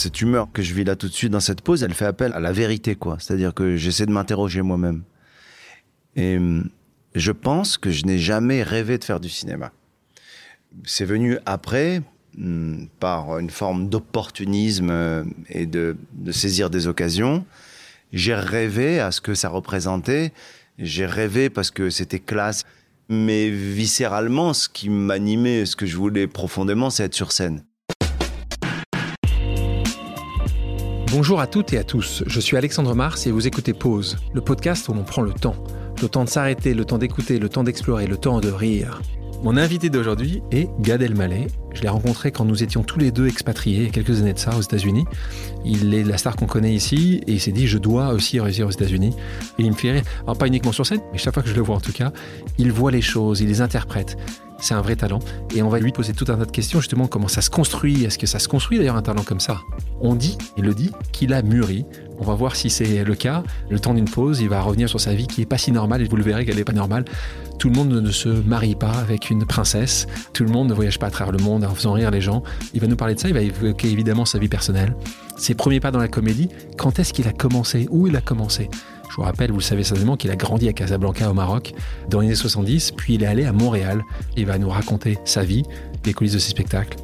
cette humeur que je vis là tout de suite dans cette pause, elle fait appel à la vérité, quoi. C'est-à-dire que j'essaie de m'interroger moi-même. Et je pense que je n'ai jamais rêvé de faire du cinéma. C'est venu après, par une forme d'opportunisme et de saisir des occasions. J'ai rêvé à ce que ça représentait. J'ai rêvé parce que c'était classe. Mais viscéralement, ce qui m'animait, ce que je voulais profondément, c'est être sur scène. Bonjour à toutes et à tous, je suis Alexandre Mars et vous écoutez Pause, le podcast où l'on prend le temps. Le temps de s'arrêter, le temps d'écouter, le temps d'explorer, le temps de rire. Mon invité d'aujourd'hui est Gad Elmaleh. Je l'ai rencontré quand nous étions tous les deux expatriés, il y a quelques années de ça, aux États-Unis. Il est la star qu'on connaît ici et il s'est dit « je dois aussi réussir aux États-Unis ». Et il me fait rire, alors pas uniquement sur scène, mais chaque fois que je le vois en tout cas, il voit les choses, il les interprète. C'est un vrai talent. Et on va lui poser tout un tas de questions, justement, comment ça se construit. Est-ce que ça se construit, d'ailleurs, un talent comme ça ? On dit, il le dit, qu'il a mûri. On va voir si c'est le cas. Le temps d'une pause, il va revenir sur sa vie qui n'est pas si normale. Et vous le verrez qu'elle n'est pas normale. Tout le monde ne se marie pas avec une princesse. Tout le monde ne voyage pas à travers le monde en faisant rire les gens. Il va nous parler de ça. Il va évoquer, évidemment, sa vie personnelle. Ses premiers pas dans la comédie. Quand est-ce qu'il a commencé ? Où il a commencé ? Je vous rappelle, vous le savez certainement, qu'il a grandi à Casablanca, au Maroc, dans les années 70, puis il est allé à Montréal. Il va nous raconter sa vie, les coulisses de ses spectacles.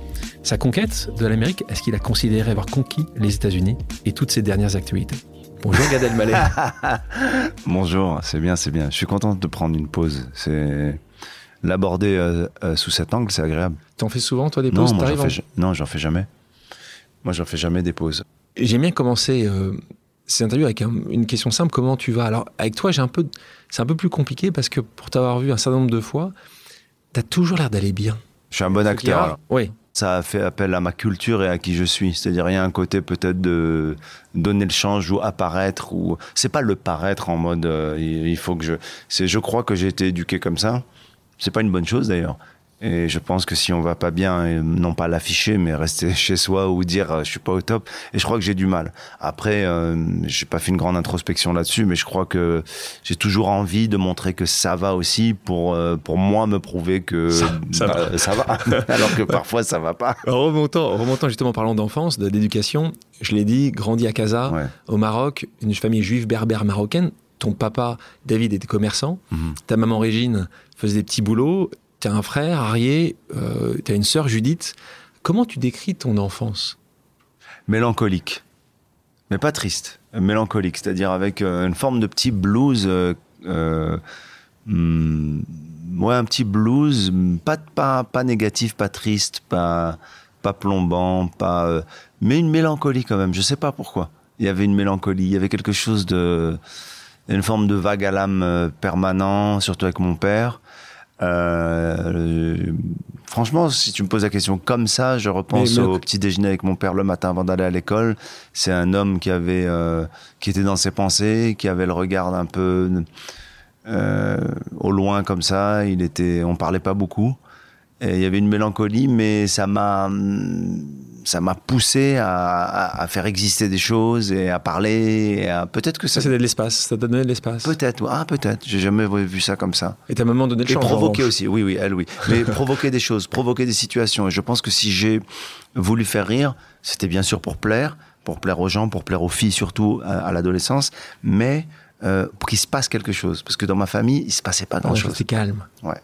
Sa conquête de l'Amérique, est-ce qu'il a considéré avoir conquis les États-Unis et toutes ses dernières actualités ? Bonjour Gad Elmaleh. Bonjour, c'est bien, c'est bien. Je suis content de prendre une pause. C'est... L'aborder sous cet angle, c'est agréable. T'en fais souvent, toi, des pauses ? Non, j'en fais jamais. Moi, j'en fais jamais des pauses. J'aime bien commencer... C'est une interview avec une question simple, comment tu vas ? Alors, avec toi, c'est un peu plus compliqué parce que pour t'avoir vu un certain nombre de fois, t'as toujours l'air d'aller bien. Je suis un bon acteur. Alors. Oui. Ça a fait appel à ma culture et à qui je suis. C'est-à-dire, il y a un côté peut-être de donner le change ou apparaître. Ou... C'est pas le paraître en mode il faut que je. C'est je crois que j'ai été éduqué comme ça. C'est pas une bonne chose d'ailleurs. Et je pense que si on va pas bien, non pas l'afficher, mais rester chez soi ou dire je suis pas au top. Et je crois que j'ai du mal. Après, j'ai pas fait une grande introspection là-dessus, mais je crois que j'ai toujours envie de montrer que ça va aussi pour moi me prouver que ça va. Alors que parfois ça va pas. Remontant justement, parlant d'enfance, d'éducation, je l'ai dit, grandi à Casa, ouais. Au Maroc, une famille juive berbère marocaine. Ton papa David était commerçant, Ta maman Régine faisait des petits boulots. T'as un frère, Arié, t'as une sœur, Judith. Comment tu décris ton enfance ? Mélancolique, mais pas triste. Mélancolique, c'est-à-dire avec une forme de petit blues. Un petit blues, pas négatif, pas triste, pas plombant, mais une mélancolie quand même. Je sais pas pourquoi. Il y avait une mélancolie, il y avait quelque chose de... Une forme de vague à l'âme permanent, surtout avec mon père. Franchement, si tu me poses la question comme ça, je repense au petit déjeuner avec mon père le matin avant d'aller à l'école. C'est un homme qui avait, qui était dans ses pensées, qui avait le regard un peu au loin comme ça. On parlait pas beaucoup. Et il y avait une mélancolie, mais ça m'a poussé à faire exister des choses et à parler. Peut-être que ça. C'est de l'espace. Ça t'a donné de l'espace. Peut-être. Ah, peut-être. J'ai jamais vu ça comme ça. Et ta maman donnait le champ. Et provoquer aussi. Oui, elle, oui. Mais provoquer des choses, provoquer des situations. Et je pense que si j'ai voulu faire rire, c'était bien sûr pour plaire aux gens, pour plaire aux filles surtout à l'adolescence, mais pour qu'il se passe quelque chose. Parce que dans ma famille, il se passait pas grand-chose. C'était calme. Ouais.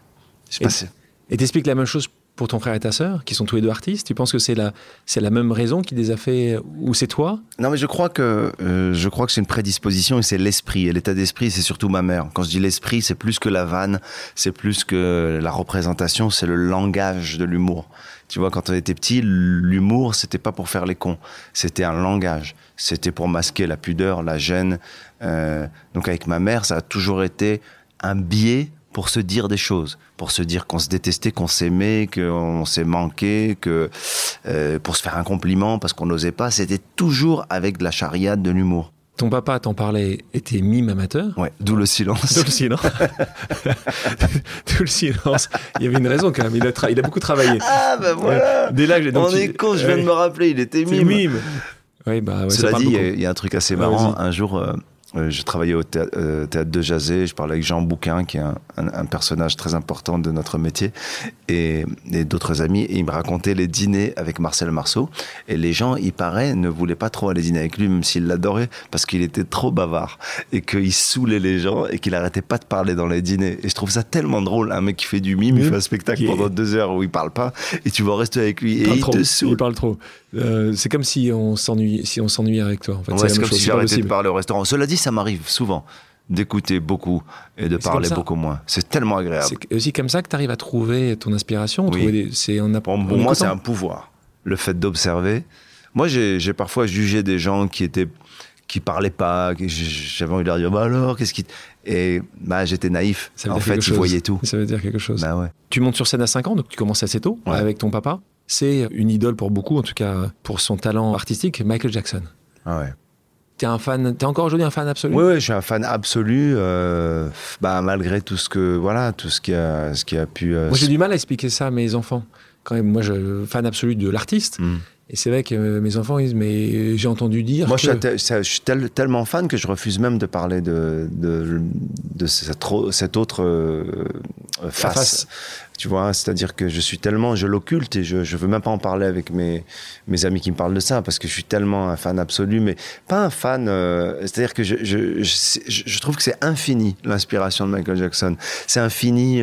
Et t'expliques la même chose pour ton frère et ta sœur, qui sont tous les deux artistes. Tu penses que c'est la même raison qui les a fait, ou c'est toi ? Non, mais je crois que c'est une prédisposition et c'est l'esprit. Et l'état d'esprit, c'est surtout ma mère. Quand je dis l'esprit, c'est plus que la vanne, c'est plus que la représentation, c'est le langage de l'humour. Tu vois, quand on était petit, l'humour, c'était pas pour faire les cons. C'était un langage. C'était pour masquer la pudeur, la gêne. Donc avec ma mère, ça a toujours été un biais pour se dire des choses, pour se dire qu'on se détestait, qu'on s'aimait, qu'on s'est manqué, que pour se faire un compliment parce qu'on n'osait pas, c'était toujours avec de la charriade, de l'humour. Ton papa t'en parlait, était mime amateur. Ouais, d'où le silence. Il y avait une raison quand même, il a beaucoup travaillé. Ah ben bah voilà. Dès là que j'ai je viens de me rappeler, il était mime. Oui, bah ouais, cela dit, il y a un truc assez marrant, un jour J'ai travaillé au Théâtre de Jazé, je parlais avec Jean Bouquin, qui est un personnage très important de notre métier, et d'autres amis, et il me racontait les dîners avec Marcel Marceau, et les gens, il paraît, ne voulaient pas trop aller dîner avec lui, même s'ils l'adoraient, parce qu'il était trop bavard, et qu'il saoulait les gens, et qu'il arrêtait pas de parler dans les dîners, et je trouve ça tellement drôle, un mec qui fait du mime, il fait un spectacle pendant 2 heures où il parle pas, et tu vas rester avec lui, et il te saoule. Il parle trop. C'est comme si on s'ennuyait avec toi. En fait, ouais, c'est comme chose. Si j'arrêtais de parler au restaurant. Cela dit, ça m'arrive souvent d'écouter beaucoup et de parler beaucoup moins. C'est tellement agréable. C'est aussi comme ça que tu arrives à trouver ton inspiration. Pour moi, c'est un pouvoir. Le fait d'observer. Moi, j'ai parfois jugé des gens qui parlaient pas. J'avais envie de leur dire bah alors qu'est-ce qui... Et bah, j'étais naïf. En fait, ils voyaient tout. Ça veut dire quelque chose. Bah, ouais. Tu montes sur scène à 5 ans, donc tu commences assez tôt avec ton papa. C'est une idole pour beaucoup, en tout cas pour son talent artistique, Michael Jackson. Ah ouais. T'es encore aujourd'hui un fan absolu ? Oui, je suis un fan absolu, malgré tout ce qui a pu... Moi, j'ai du mal à expliquer ça à mes enfants. Quand même, moi, je fan absolu de l'artiste. Mm. Et c'est vrai que mes enfants ils disent, mais j'ai entendu dire moi, que... je suis tellement fan que je refuse même de parler de cette autre face. Tu vois, c'est-à-dire que je suis tellement... Je l'occulte et je veux même pas en parler avec mes amis qui me parlent de ça parce que je suis tellement un fan absolu, mais pas un fan... c'est-à-dire que je trouve que c'est infini, l'inspiration de Michael Jackson. C'est infini,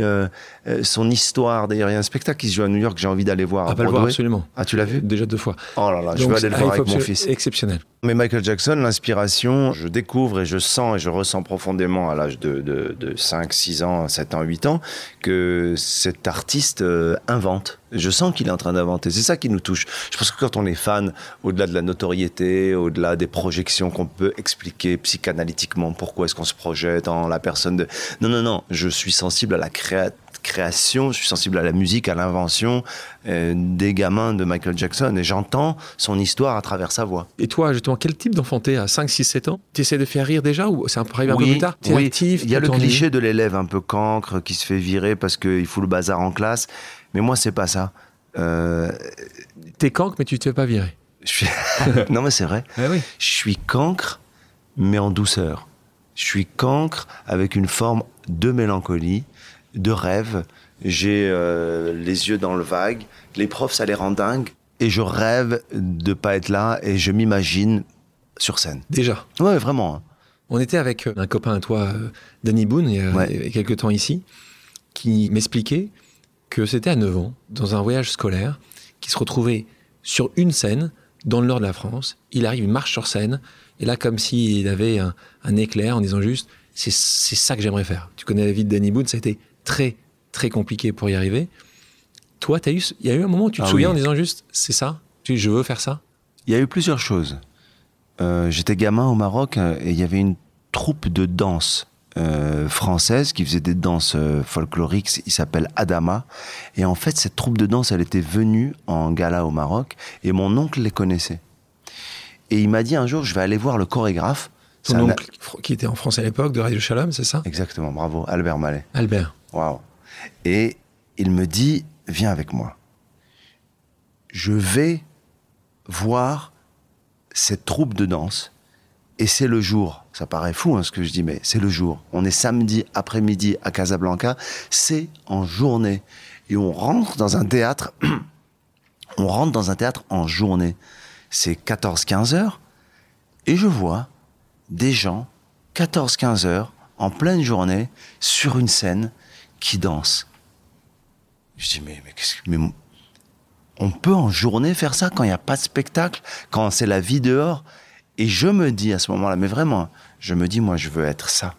son histoire. D'ailleurs, il y a un spectacle qui se joue à New York que j'ai envie d'aller voir. Ah, pas le voir, absolument. Ah, tu l'as vu ? Déjà 2 fois. Oh là là, donc, je veux aller le voir avec mon fils. Exceptionnel. Mais Michael Jackson, l'inspiration, je découvre et je sens et je ressens profondément à l'âge de 5, 6 ans, 7 ans, 8 ans, que cet artiste invente. Je sens qu'il est en train d'inventer. C'est ça qui nous touche. Je pense que quand on est fan, au-delà de la notoriété, au-delà des projections qu'on peut expliquer psychanalytiquement, pourquoi est-ce qu'on se projette en la personne de... Non. Je suis sensible à la création, je suis sensible à la musique, à l'invention des gamins de Michael Jackson. Et j'entends son histoire à travers sa voix. Et toi, justement, quel type d'enfant t'es à 5, 6, 7 ans ? T'essaies de faire rire déjà ou c'est un peu arrivé un peu plus tard ? T'es actif ? Il y a le cliché de l'élève un peu cancre qui se fait virer parce qu'il fout le bazar en classe. Mais moi, c'est pas ça. T'es cancre, mais tu te fais pas virer. Non, mais c'est vrai. Ah oui. Je suis cancre, mais en douceur. Je suis cancre avec une forme de mélancolie, de rêve. J'ai les yeux dans le vague. Les profs, ça les rend dingues. Et je rêve de pas être là et je m'imagine sur scène. Déjà. Ouais, vraiment. On était avec un copain à toi, Dany Boon, il y a quelques temps ici, qui m'expliquait que c'était à 9 ans, dans un voyage scolaire, qui se retrouvait sur une scène, dans le nord de la France. Il arrive, il marche sur scène, et là, comme s'il avait un éclair en disant juste « c'est ça que j'aimerais faire ». Tu connais la vie de Dany Boon, ça a été très, très compliqué pour y arriver. Toi, il y a eu un moment où tu te souviens en disant juste « c'est ça, je veux faire ça ». Il y a eu plusieurs choses. J'étais gamin au Maroc, et il y avait une troupe de danse française qui faisait des danses folkloriques, il s'appelle Adama, et en fait cette troupe de danse elle était venue en gala au Maroc et mon oncle les connaissait et il m'a dit un jour je vais aller voir le chorégraphe. Ton oncle qui était en France à l'époque de Radio Shalom, c'est ça ? Exactement, bravo, Albert Mallet. Albert. Waouh. Et il me dit viens avec moi, je vais voir cette troupe de danse. Et c'est le jour, ça paraît fou ce que je dis, mais c'est le jour. On est samedi après-midi à Casablanca, c'est en journée. Et on rentre dans un théâtre, en journée. C'est 14-15 heures, et je vois des gens, 14-15 heures, en pleine journée, sur une scène, qui dansent. Je dis, mais on peut en journée faire ça quand il n'y a pas de spectacle, quand c'est la vie dehors ? Et je me dis à ce moment-là, mais vraiment, je me dis, moi, je veux être ça.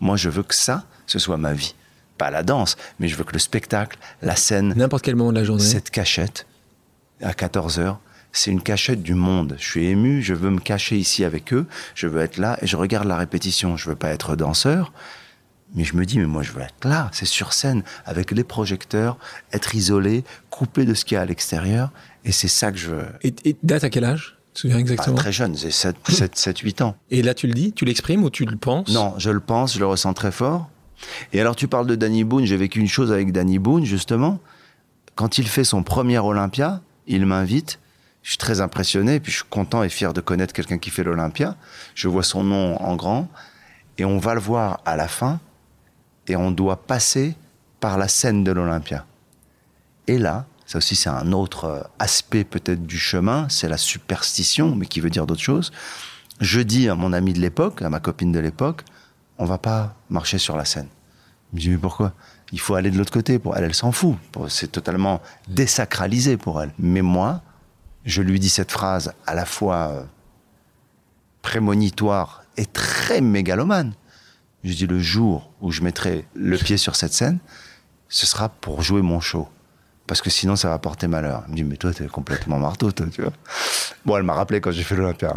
Moi, je veux que ça, ce soit ma vie. Pas la danse, mais je veux que le spectacle, la scène... N'importe quel moment de la journée. Cette cachette, à 14h, c'est une cachette du monde. Je suis ému, je veux me cacher ici avec eux, je veux être là, et je regarde la répétition. Je veux pas être danseur, mais je me dis, mais moi, je veux être là, c'est sur scène, avec les projecteurs, être isolé, coupé de ce qu'il y a à l'extérieur, et c'est ça que je veux. Et date à quel âge ? Tu te souviens exactement ? Très jeune, j'ai 7-8 ans. Et là, tu le dis, tu l'exprimes ou tu le penses ? Non, je le pense, je le ressens très fort. Et alors, tu parles de Dany Boon, j'ai vécu une chose avec Dany Boon, justement. Quand il fait son premier Olympia, il m'invite. Je suis très impressionné, puis je suis content et fier de connaître quelqu'un qui fait l'Olympia. Je vois son nom en grand. Et on va le voir à la fin, et on doit passer par la scène de l'Olympia. Et là, ça aussi c'est un autre aspect peut-être du chemin, c'est la superstition, mais qui veut dire d'autres choses. Je dis à mon ami de l'époque, à ma copine de l'époque, on va pas marcher sur la scène. Je me dis mais pourquoi ? Il faut aller de l'autre côté. Pour elle, elle s'en fout. C'est totalement désacralisé pour elle. Mais moi, je lui dis cette phrase à la fois prémonitoire et très mégalomane. Je dis le jour où je mettrai le pied sur cette scène, ce sera pour jouer mon show. Parce que sinon, ça va porter malheur. Elle me dit, mais toi, t'es complètement marteau, toi, tu vois. Bon, elle m'a rappelé quand j'ai fait l'Olympia.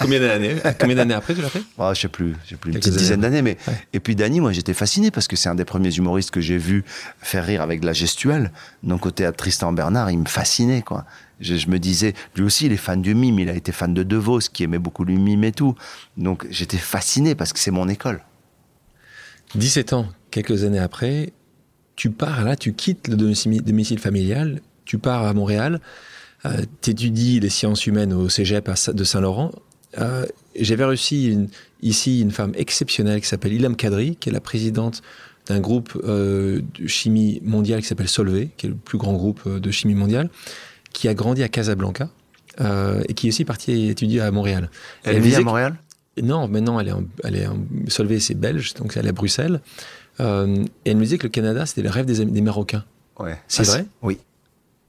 Combien d'années après, tu l'as fait ? Oh, je sais plus, une petite dizaine d'années. Mais... Ouais. Et puis, Dany, moi, j'étais fasciné parce que c'est un des premiers humoristes que j'ai vu faire rire avec de la gestuelle. Donc, au théâtre Tristan Bernard, il me fascinait, quoi. Je me disais, lui aussi, il est fan du mime. Il a été fan de DeVos, qui aimait beaucoup le mime et tout. Donc, j'étais fasciné parce que c'est mon école. 17 ans, quelques années après... Tu pars là, tu quittes le domicile familial, tu pars à Montréal, t'étudies les sciences humaines au cégep de Saint-Laurent. J'avais reçu ici une femme exceptionnelle qui s'appelle Ilham Kadri, qui est la présidente d'un groupe de chimie mondiale qui s'appelle Solvay, qui est le plus grand groupe de chimie mondiale, qui a grandi à Casablanca et qui est aussi partie étudier à Montréal. Elle vit à Montréal ? Non, maintenant Solvay, c'est belge, donc elle est à Bruxelles. Et elle me disait que le Canada, c'était le rêve des Marocains. Ouais. C'est vrai ? Oui.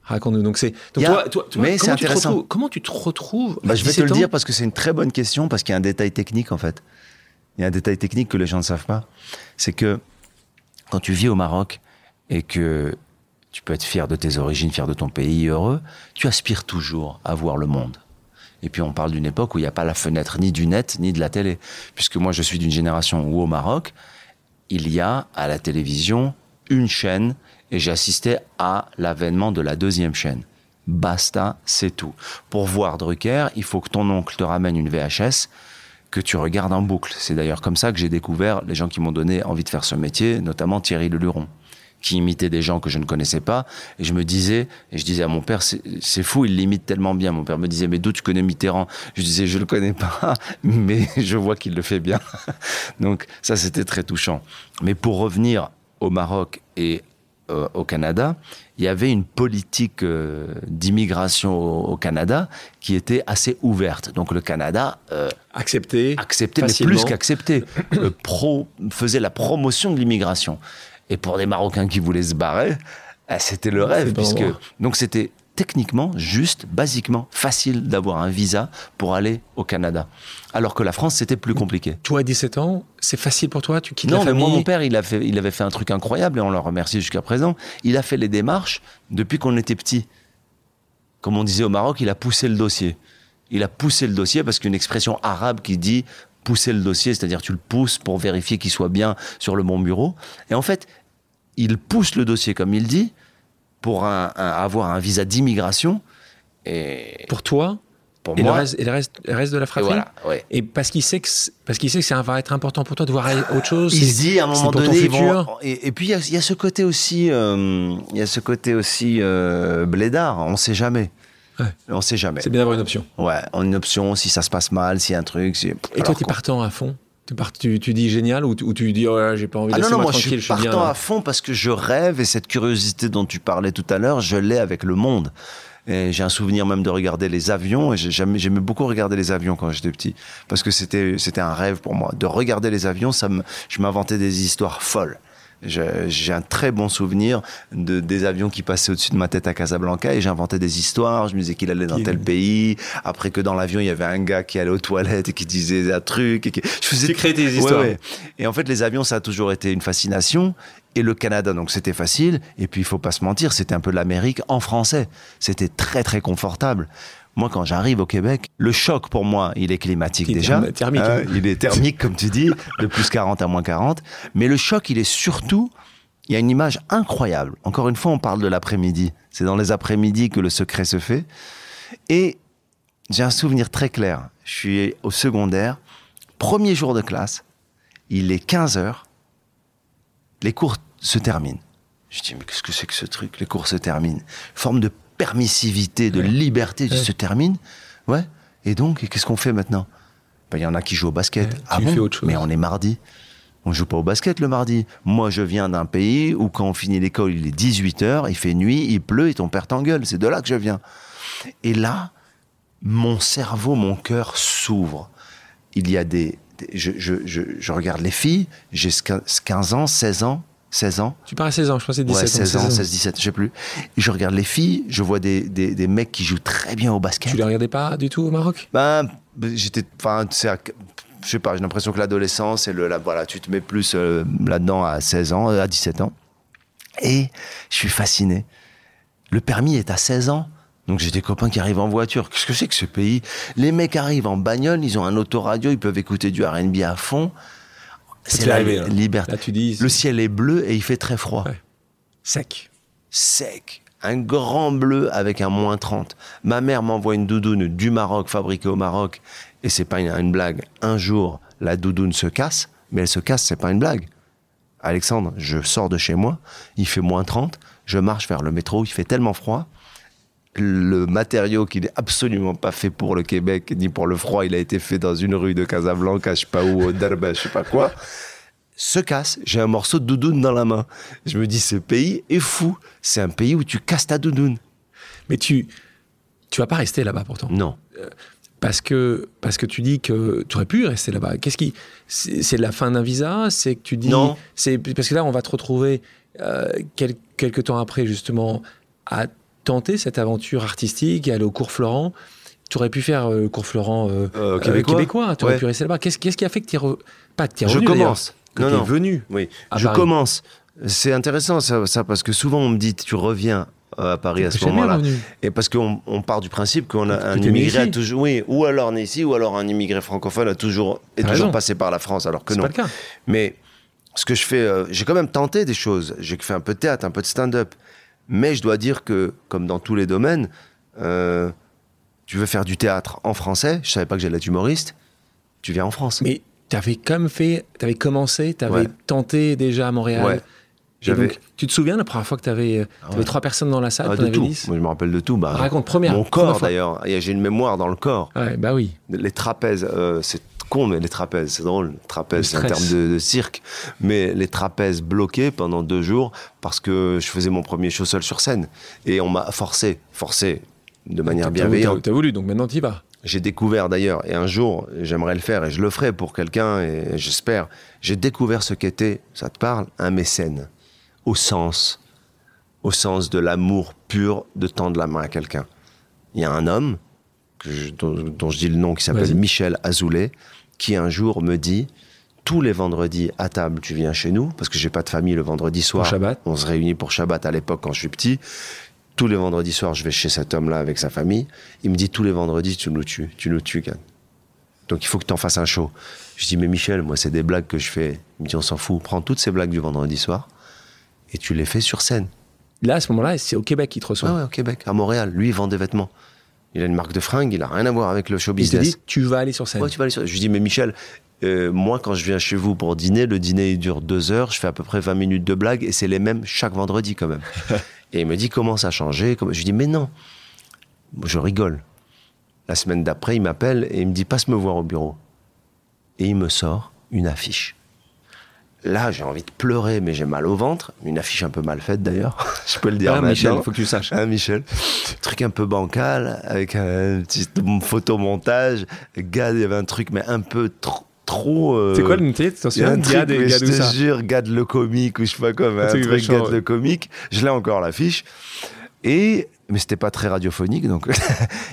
Raconte-nous. Donc c'est. Donc toi, mais c'est intéressant. Comment tu te retrouves ? Je vais te le dire parce que c'est une très bonne question, parce qu'il y a un détail technique en fait. Il y a un détail technique que les gens ne savent pas. C'est que quand tu vis au Maroc et que tu peux être fier de tes origines, fier de ton pays, heureux, tu aspires toujours à voir le monde. Et puis on parle d'une époque où il n'y a pas la fenêtre ni du net ni de la télé, puisque moi je suis d'une génération où au Maroc. Il y a à la télévision une chaîne et j'ai assisté à l'avènement de la deuxième chaîne. Basta, c'est tout. Pour voir Drucker, il faut que ton oncle te ramène une VHS que tu regardes en boucle. C'est d'ailleurs comme ça que j'ai découvert les gens qui m'ont donné envie de faire ce métier, notamment Thierry Leluron, qui imitait des gens que je ne connaissais pas. Et je disais à mon père, c'est fou, il l'imite tellement bien. Mon père me disait, mais d'où tu connais Mitterrand ? Je disais, je le connais pas, mais je vois qu'il le fait bien. Donc ça, c'était très touchant. Mais pour revenir au Maroc et au Canada, il y avait une politique d'immigration au Canada qui était assez ouverte. Donc le Canada... Accepté, mais plus qu'accepté. Faisait la promotion de l'immigration. Et pour des Marocains qui voulaient se barrer, c'était le rêve. Donc c'était techniquement, juste, basiquement, facile d'avoir un visa pour aller au Canada. Alors que la France, c'était plus compliqué. Toi, à 17 ans, c'est facile pour toi ? Tu quittes la famille ? Non, mais moi, mon père, il avait fait un truc incroyable et on le remercie jusqu'à présent. Il a fait les démarches depuis qu'on était petit. Comme on disait au Maroc, il a poussé le dossier. Il a poussé le dossier parce qu'une expression arabe qui dit... pousser le dossier, c'est-à-dire tu le pousses pour vérifier qu'il soit bien sur le bon bureau. Et en fait, il pousse le dossier, comme il dit, pour avoir un visa d'immigration. Et pour toi, pour moi, le reste de la fratrie. Et, voilà, ouais. Et parce qu'il sait que ça va être important pour toi de voir autre chose. Il se dit à un moment donné, et puis il y a ce côté aussi, blédard, on ne sait jamais. Ouais. On sait jamais. C'est bien d'avoir une option. Ouais, une option, si ça se passe mal, si un truc... Si... Et toi, t'es partant à fond ? Tu dis génial ou tu dis oh là, j'ai pas envie de laisser moi tranquille, je suis bien... partant à fond parce que je rêve et cette curiosité dont tu parlais tout à l'heure, je l'ai avec le monde. Et j'ai un souvenir même de regarder les avions et j'aimais beaucoup regarder les avions quand j'étais petit parce que c'était un rêve pour moi. De regarder les avions, je m'inventais des histoires folles. J'ai un très bon souvenir des avions qui passaient au-dessus de ma tête à Casablanca et j'inventais des histoires. Je me disais qu'il allait dans tel pays. Après que dans l'avion, il y avait un gars qui allait aux toilettes et qui disait un truc. Tu crées des histoires. Ouais. Et en fait, les avions, ça a toujours été une fascination. Et le Canada, donc c'était facile. Et puis, il faut pas se mentir, c'était un peu l'Amérique en français. C'était très, très confortable. Moi, quand j'arrive au Québec, le choc pour moi, il est climatique déjà. Thermique. Il est thermique, comme tu dis, de plus 40 à moins 40. Mais le choc, il est surtout... Il y a une image incroyable. Encore une fois, on parle de l'après-midi. C'est dans les après-midi que le secret se fait. Et j'ai un souvenir très clair. Je suis au secondaire, premier jour de classe, il est 15h, les cours se terminent. Je dis, mais qu'est-ce que c'est que ce truc ? Les cours se terminent. Forme de permissivité, de liberté, se termine. Ouais. Et donc, qu'est-ce qu'on fait maintenant ? Ben, y en a qui jouent au basket. Ouais, ah bon, mais on est mardi. On ne joue pas au basket le mardi. Moi, je viens d'un pays où quand on finit l'école, il est 18h, il fait nuit, il pleut et ton père t'engueule. C'est de là que je viens. Et là, mon cerveau, mon cœur s'ouvre. Il y a des je regarde les filles, j'ai 15 ans, 16 ans. Tu parles à 16 ans, je pense que c'est 17 ans. Ouais, 16 ans, 16, 17, je sais plus. Je regarde les filles, je vois des mecs qui jouent très bien au basket. Tu les regardais pas du tout au Maroc ? Ben, je sais pas, j'ai l'impression que l'adolescence, voilà, tu te mets plus là-dedans à 16 ans, à 17 ans. Et je suis fasciné. Le permis est à 16 ans. Donc j'ai des copains qui arrivent en voiture. Qu'est-ce que c'est que ce pays ? Les mecs arrivent en bagnole, ils ont un autoradio, ils peuvent écouter du R&B à fond. C'est la liberté. Là, tu dis, le ciel est bleu et il fait très froid. Ouais. Sec. Un grand bleu avec un -30. Ma mère m'envoie une doudoune du Maroc, fabriquée au Maroc. Et c'est pas une blague. Un jour, la doudoune se casse, mais elle se casse, c'est pas une blague. Alexandre, je sors de chez moi, il fait -30, je marche vers le métro, il fait tellement froid. Le matériau qui n'est absolument pas fait pour le Québec, ni pour le froid, il a été fait dans une rue de Casablanca, je sais pas où, au Derbe, je sais pas quoi, se casse. J'ai un morceau de doudoune dans la main. Je me dis, ce pays est fou. C'est un pays où tu casses ta doudoune. Mais tu vas pas rester là-bas pourtant. Non. Parce que tu dis que tu aurais pu rester là-bas. C'est la fin d'un visa, c'est que tu dis non. C'est parce que là on va te retrouver quelque temps après justement à tenter cette aventure artistique et aller au Cours Florent. Tu aurais pu faire le Cours Florent québécois. Tu aurais pu rester là-bas. Qu'est-ce qui a fait que t'es revenu? Je commence. Non, t'es venu. Oui. Je commence. C'est intéressant ça parce que souvent on me dit tu reviens à Paris à ce moment-là. Et parce qu'on part du principe qu'on a un immigré a toujours... Oui, ou alors né ici, ou alors un immigré francophone est toujours passé par la France, alors que c'est non. C'est pas le cas. Mais ce que je fais... j'ai quand même tenté des choses. J'ai fait un peu de théâtre, un peu de stand-up. Mais je dois dire que, comme dans tous les domaines, tu veux faire du théâtre en français, je savais pas que j'allais être humoriste, tu viens en France. Mais t'avais quand même tenté déjà à Montréal. Ouais. Donc, tu te souviens la première fois que t'avais 3 personnes dans la salle, t'en avais 10? Moi, je me rappelle de tout. Bah, raconte, mon corps d'ailleurs, j'ai une mémoire dans le corps. Ouais, bah oui. Les trapèzes, c'est con mais les trapèzes, c'est drôle, trapèzes c'est un terme de cirque, mais les trapèzes bloqués pendant 2 jours parce que je faisais mon premier show seul sur scène et on m'a forcé de manière bienveillante. T'as voulu, donc maintenant t'y vas. J'ai découvert d'ailleurs, et un jour j'aimerais le faire et je le ferai pour quelqu'un et j'espère, j'ai découvert ce qu'était, ça te parle, un mécène. Au sens de l'amour pur de tendre la main à quelqu'un. Il y a un homme dont je dis le nom qui s'appelle Michel Azoulay, qui un jour me dit, tous les vendredis à table tu viens chez nous, parce que j'ai pas de famille le vendredi soir, on se réunit pour Shabbat à l'époque quand je suis petit, tous les vendredis soirs je vais chez cet homme là avec sa famille, il me dit tous les vendredis tu nous tues Gad. Donc il faut que t'en fasses un show. Je dis mais Michel, moi c'est des blagues que je fais. Il me dit on s'en fout, prends toutes ces blagues du vendredi soir et tu les fais sur scène. Là, à ce moment-là, c'est au Québec qu'il te reçoit. Ah ouais, au Québec, à Montréal. Lui, il vend des vêtements. Il a une marque de fringues, il n'a rien à voir avec le show business. Il te dit, tu vas aller sur scène. Ouais, tu vas aller sur scène. Je lui dis, mais Michel, moi, quand je viens chez vous pour dîner, le dîner il dure 2 heures, je fais à peu près 20 minutes de blagues, et c'est les mêmes chaque vendredi quand même. Et il me dit, comment ça a changé ? Je lui dis, mais non, je rigole. La semaine d'après, il m'appelle et il me dit, passe me voir au bureau. Et il me sort une affiche. Là, j'ai envie de pleurer, mais j'ai mal au ventre. Une affiche un peu mal faite, d'ailleurs. Je peux le dire maintenant. Michel, il faut que tu saches. Hein, Michel. Truc un peu bancal, avec un petit photomontage. Gad, il y avait un truc, mais un peu trop... C'est quoi le métier ? Tu y a un truc, Gad, mais je te jure, Gad le comique, ou je sais pas quoi, mais un truc Gad le comique. Je l'ai encore, l'affiche. Et... Mais c'était pas très radiophonique, donc...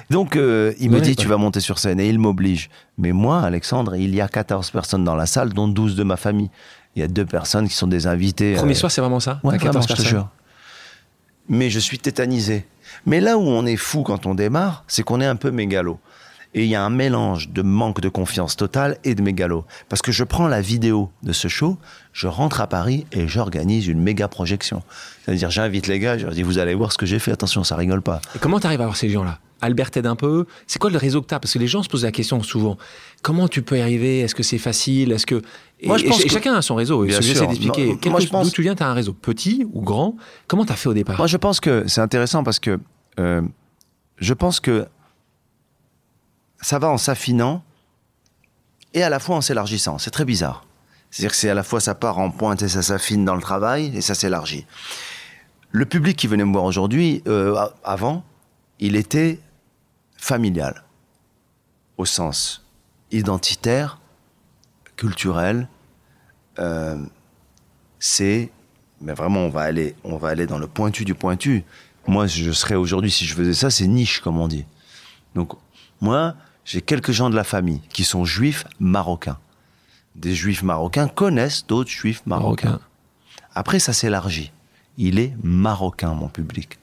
Il me dit, tu vas monter sur scène, et il m'oblige. Mais moi, Alexandre, il y a 14 personnes dans la salle, dont 12 de ma famille. Il y a 2 personnes qui sont des invités. Premier soir, c'est vraiment ça ? Ouais, 14 personnes. Je te jure. Mais je suis tétanisé. Mais là où on est fou quand on démarre, c'est qu'on est un peu mégalo. Et il y a un mélange de manque de confiance totale et de mégalo. Parce que je prends la vidéo de ce show, je rentre à Paris et j'organise une méga projection. C'est-à-dire, j'invite les gars, je leur dis, vous allez voir ce que j'ai fait, attention, ça rigole pas. Et comment t'arrives à voir ces gens-là ? Albert t'aide un peu. C'est quoi le réseau que t'as ? Parce que les gens se posent la question souvent. Comment tu peux y arriver ? Est-ce que c'est facile ? Est-ce que... Moi, je pense que chacun a son réseau. Bien sûr. J'essaie d'expliquer. Moi, je pense... D'où tu viens, t'as un réseau petit ou grand. Comment t'as fait au départ ? Moi, je pense que c'est intéressant parce que je pense que ça va en s'affinant et à la fois en s'élargissant. C'est très bizarre. C'est-à-dire que c'est à la fois ça part en pointe et ça s'affine dans le travail et ça s'élargit. Le public qui venait me voir aujourd'hui, avant, il était familial, au sens identitaire, culturel. Mais vraiment, on va aller dans le pointu du pointu. Moi, je serais aujourd'hui, si je faisais ça, c'est niche, comme on dit. Donc, moi, j'ai quelques gens de la famille qui sont juifs marocains. Des juifs marocains connaissent d'autres juifs marocains. Après, ça s'élargit. Il est marocain, mon public.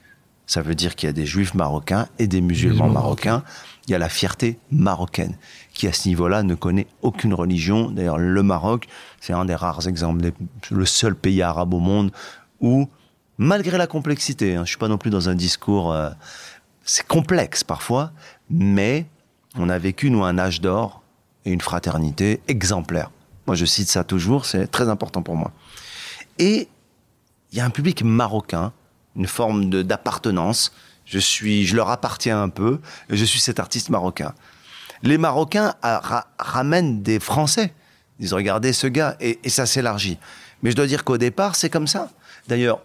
Ça veut dire qu'il y a des juifs marocains et des musulmans marocains. Il y a la fierté marocaine, qui à ce niveau-là ne connaît aucune religion. D'ailleurs, le Maroc, c'est un des rares exemples, le seul pays arabe au monde où, malgré la complexité, je ne suis pas non plus dans un discours... c'est complexe parfois, mais on a vécu, nous, un âge d'or et une fraternité exemplaire. Moi, je cite ça toujours, c'est très important pour moi. Et il y a un public marocain, une forme d'appartenance. Je leur appartiens un peu, et je suis cet artiste marocain. Les Marocains ramènent des Français. Ils disent, regardez ce gars, et ça s'élargit. Mais je dois dire qu'au départ, c'est comme ça. D'ailleurs,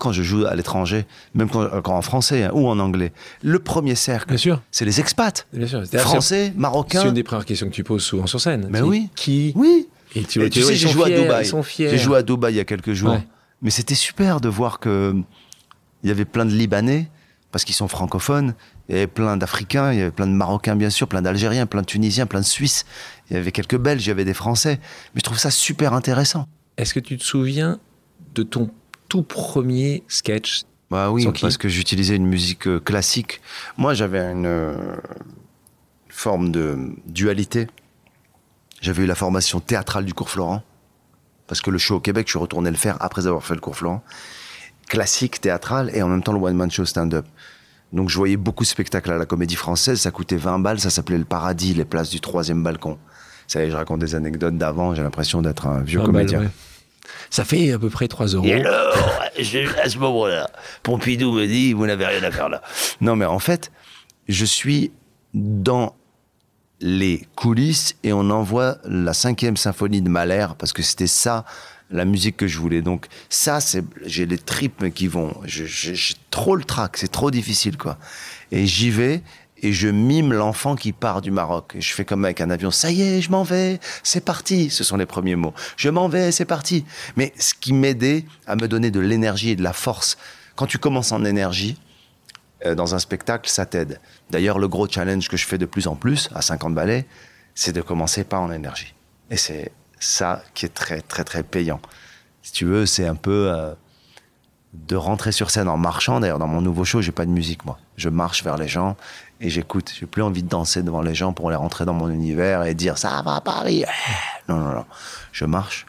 quand je joue à l'étranger, même quand en français ou en anglais, le premier cercle, c'est les expats. Bien sûr. Français, marocains. C'est une des premières questions que tu poses souvent sur scène. Mais oui. Qui ? Oui. Et tu sais, j'ai joué à Dubaï. Ils sont fiers. J'ai joué à Dubaï il y a quelques jours. Ouais. Mais c'était super de voir qu'il y avait plein de Libanais, parce qu'ils sont francophones. Il y avait plein d'Africains, il y avait plein de Marocains, bien sûr, plein d'Algériens, plein de Tunisiens, plein de Suisses. Il y avait quelques Belges, il y avait des Français. Mais je trouve ça super intéressant. Est-ce que tu te souviens de ton tout premier sketch? Bah oui, parce que j'utilisais une musique classique. Moi, j'avais une forme de dualité. J'avais eu la formation théâtrale du Cours Florent, parce que le show au Québec, je suis retourné le faire après avoir fait le Cours Florent. Classique, théâtral, et en même temps le one-man show stand-up. Donc je voyais beaucoup de spectacles à la Comédie Française, ça coûtait 20 balles, ça s'appelait Le Paradis, les places du 3e balcon. Ça y est, je raconte des anecdotes d'avant, j'ai l'impression d'être un vieux comédien. Balles, ouais. Ça fait à peu près 3 euros. Et alors, à ce moment-là, Pompidou me dit, vous n'avez rien à faire là. Non, mais en fait, je suis dans les coulisses et on envoie la 5e symphonie de Mahler, parce que c'était ça, la musique que je voulais. Donc ça, j'ai les tripes qui vont. J'ai trop le trac, c'est trop difficile, quoi. Et j'y vais. Et je mime l'enfant qui part du Maroc. Et je fais comme avec un avion, ça y est, je m'en vais, c'est parti. Ce sont les premiers mots. Je m'en vais, c'est parti. Mais ce qui m'aidait à me donner de l'énergie et de la force. Quand tu commences en énergie, dans un spectacle, ça t'aide. D'ailleurs, le gros challenge que je fais de plus en plus, à 50 ballets, c'est de commencer pas en énergie. Et c'est ça qui est très, très, très payant. Si tu veux, c'est un peu... de rentrer sur scène en marchant. D'ailleurs, dans mon nouveau show, j'ai pas de musique, moi. Je marche vers les gens et j'écoute. J'ai plus envie de danser devant les gens pour les rentrer dans mon univers et dire « ça va, Paris !» Non, non, non. Je marche,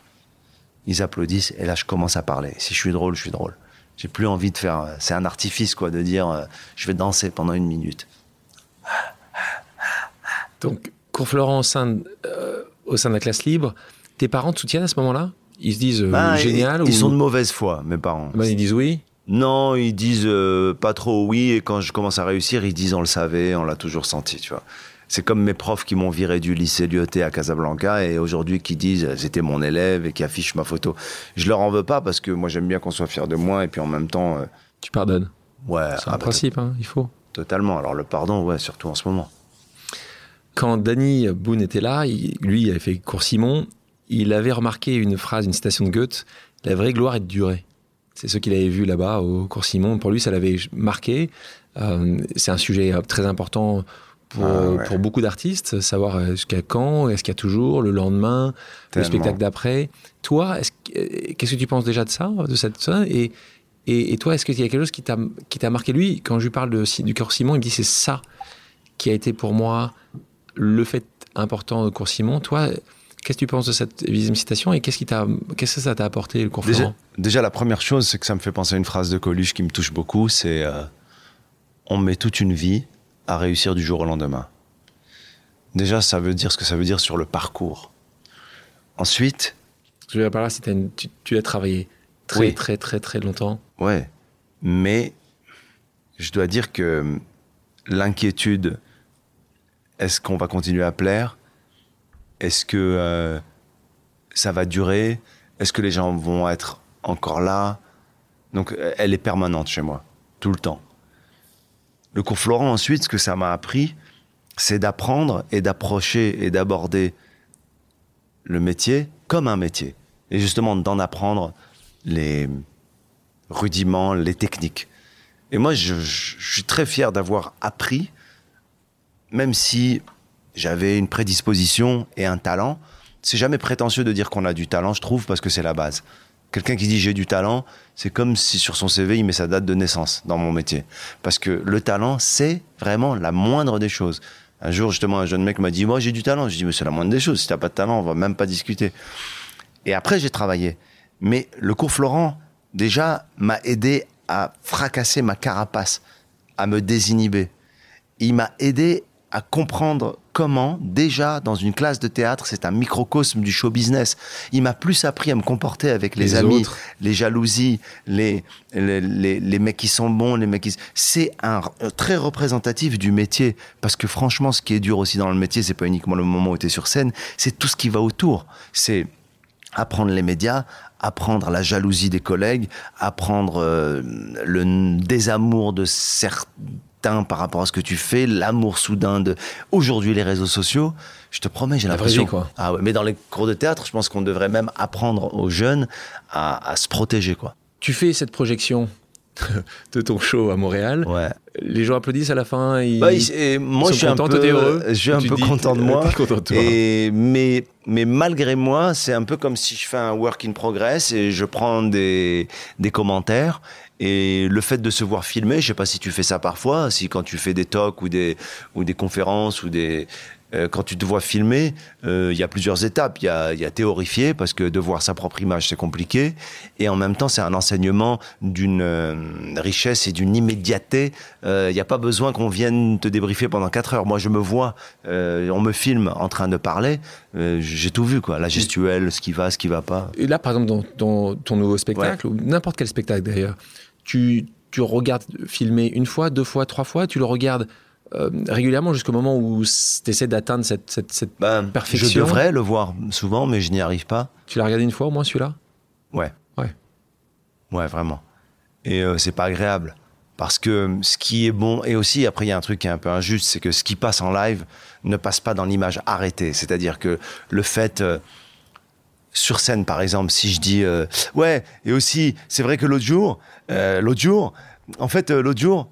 ils applaudissent et là, je commence à parler. Si je suis drôle, je suis drôle. J'ai plus envie de faire... C'est un artifice, quoi, de dire « je vais danser pendant 1 minute ». Donc, Cours Florent au sein de la classe libre, tes parents te soutiennent à ce moment-là ? Ils se disent génial ou... Ils sont de mauvaise foi, mes parents. Ils disent oui? Non, ils disent pas trop oui. Et quand je commence à réussir, ils disent on le savait, on l'a toujours senti, tu vois. C'est comme mes profs qui m'ont viré du lycée Lyoté à Casablanca et aujourd'hui qui disent c'était mon élève et qui affichent ma photo. Je leur en veux pas parce que moi j'aime bien qu'on soit fier de moi et puis en même temps... Tu pardonnes? Ouais. C'est un principe, il faut. Totalement. Alors le pardon, ouais, surtout en ce moment. Quand Dany Boon était là, lui il avait fait Cours Simon. Il avait remarqué une phrase, une citation de Goethe, « La vraie gloire est de durer ». C'est ce qu'il avait vu là-bas au Cours Simon. Pour lui, ça l'avait marqué. C'est un sujet très important pour beaucoup d'artistes, savoir jusqu'à quand, est-ce qu'il y a toujours, le lendemain, le spectacle d'après. Toi, qu'est-ce que tu penses déjà de ça et toi, est-ce qu'il y a quelque chose qui t'a marqué? Lui, quand je lui parle du Cours Simon, il me dit « C'est ça qui a été pour moi le fait important au Cours Simon ». Toi, qu'est-ce que tu penses de cette citation et qu'est-ce que ça t'a apporté, le Cours Florent ? Déjà, la première chose, c'est que ça me fait penser à une phrase de Coluche qui me touche beaucoup, c'est « On met toute une vie à réussir du jour au lendemain ». Déjà, ça veut dire ce que ça veut dire sur le parcours. Ensuite... Je veux dire par là, si tu as travaillé très longtemps. Ouais, mais je dois dire que l'inquiétude, est-ce qu'on va continuer à plaire ? Est-ce que ça va durer? Est-ce que les gens vont être encore là? Donc, elle est permanente chez moi, tout le temps. Le cours Florent, ensuite, ce que ça m'a appris, c'est d'apprendre et d'approcher et d'aborder le métier comme un métier. Et justement, d'en apprendre les rudiments, les techniques. Et moi, je suis très fier d'avoir appris, même si j'avais une prédisposition et un talent. C'est jamais prétentieux de dire qu'on a du talent, je trouve, parce que c'est la base. Quelqu'un qui dit « j'ai du talent », c'est comme si sur son CV, il met sa date de naissance dans mon métier. Parce que le talent, c'est vraiment la moindre des choses. Un jour, justement, un jeune mec m'a dit « moi, j'ai du talent ». Je dis « mais c'est la moindre des choses, si t'as pas de talent, on va même pas discuter ». Et après, j'ai travaillé. Mais le cours Florent, déjà, m'a aidé à fracasser ma carapace, à me désinhiber. Il m'a aidé à comprendre comment, déjà, dans une classe de théâtre, c'est un microcosme du show business. Il m'a plus appris à me comporter avec les amis, autres. Les jalousies, les mecs qui sont bons, les mecs qui... C'est très représentatif du métier. Parce que franchement, ce qui est dur aussi dans le métier, c'est pas uniquement le moment où tu es sur scène, c'est tout ce qui va autour. C'est apprendre les médias, apprendre la jalousie des collègues, apprendre le désamour de certains par rapport à ce que tu fais, l'amour soudain de... Aujourd'hui, les réseaux sociaux, je te promets, j'ai l'impression... Vie, quoi. Ah ouais, mais dans les cours de théâtre, je pense qu'on devrait même apprendre aux jeunes à se protéger, quoi. Tu fais cette projection de ton show à Montréal. Ouais. Les gens applaudissent à la fin. Moi, je suis content, t'es heureux. Je suis un peu content de moi. Mais malgré moi, c'est un peu comme si je fais un work in progress et je prends des commentaires. Et le fait de se voir filmer, je sais pas si tu fais ça parfois, si quand tu fais des talks ou des conférences ou des... Quand tu te vois filmer, y a plusieurs étapes. Il y a théorifier, parce que de voir sa propre image, c'est compliqué. Et en même temps, c'est un enseignement d'une richesse et d'une immédiateté. Y a pas besoin qu'on vienne te débriefer pendant 4 heures. Moi, je me vois, on me filme en train de parler. J'ai tout vu, quoi. La gestuelle, ce qui va pas. Et là, par exemple, dans ton nouveau spectacle, ouais. Ou n'importe quel spectacle d'ailleurs, tu regardes filmer une fois, 2 fois, 3 fois, tu le regardes... régulièrement jusqu'au moment où tu essaies d'atteindre cette perfection. Je devrais le voir souvent, mais je n'y arrive pas. Tu l'as regardé une fois au moins, celui-là? Ouais, vraiment. Et c'est pas agréable, parce que ce qui est bon, et aussi après il y a un truc qui est un peu injuste, c'est que ce qui passe en live ne passe pas dans l'image arrêtée. C'est-à-dire que le fait... sur scène par exemple, si je dis ouais, et aussi c'est vrai que l'autre jour,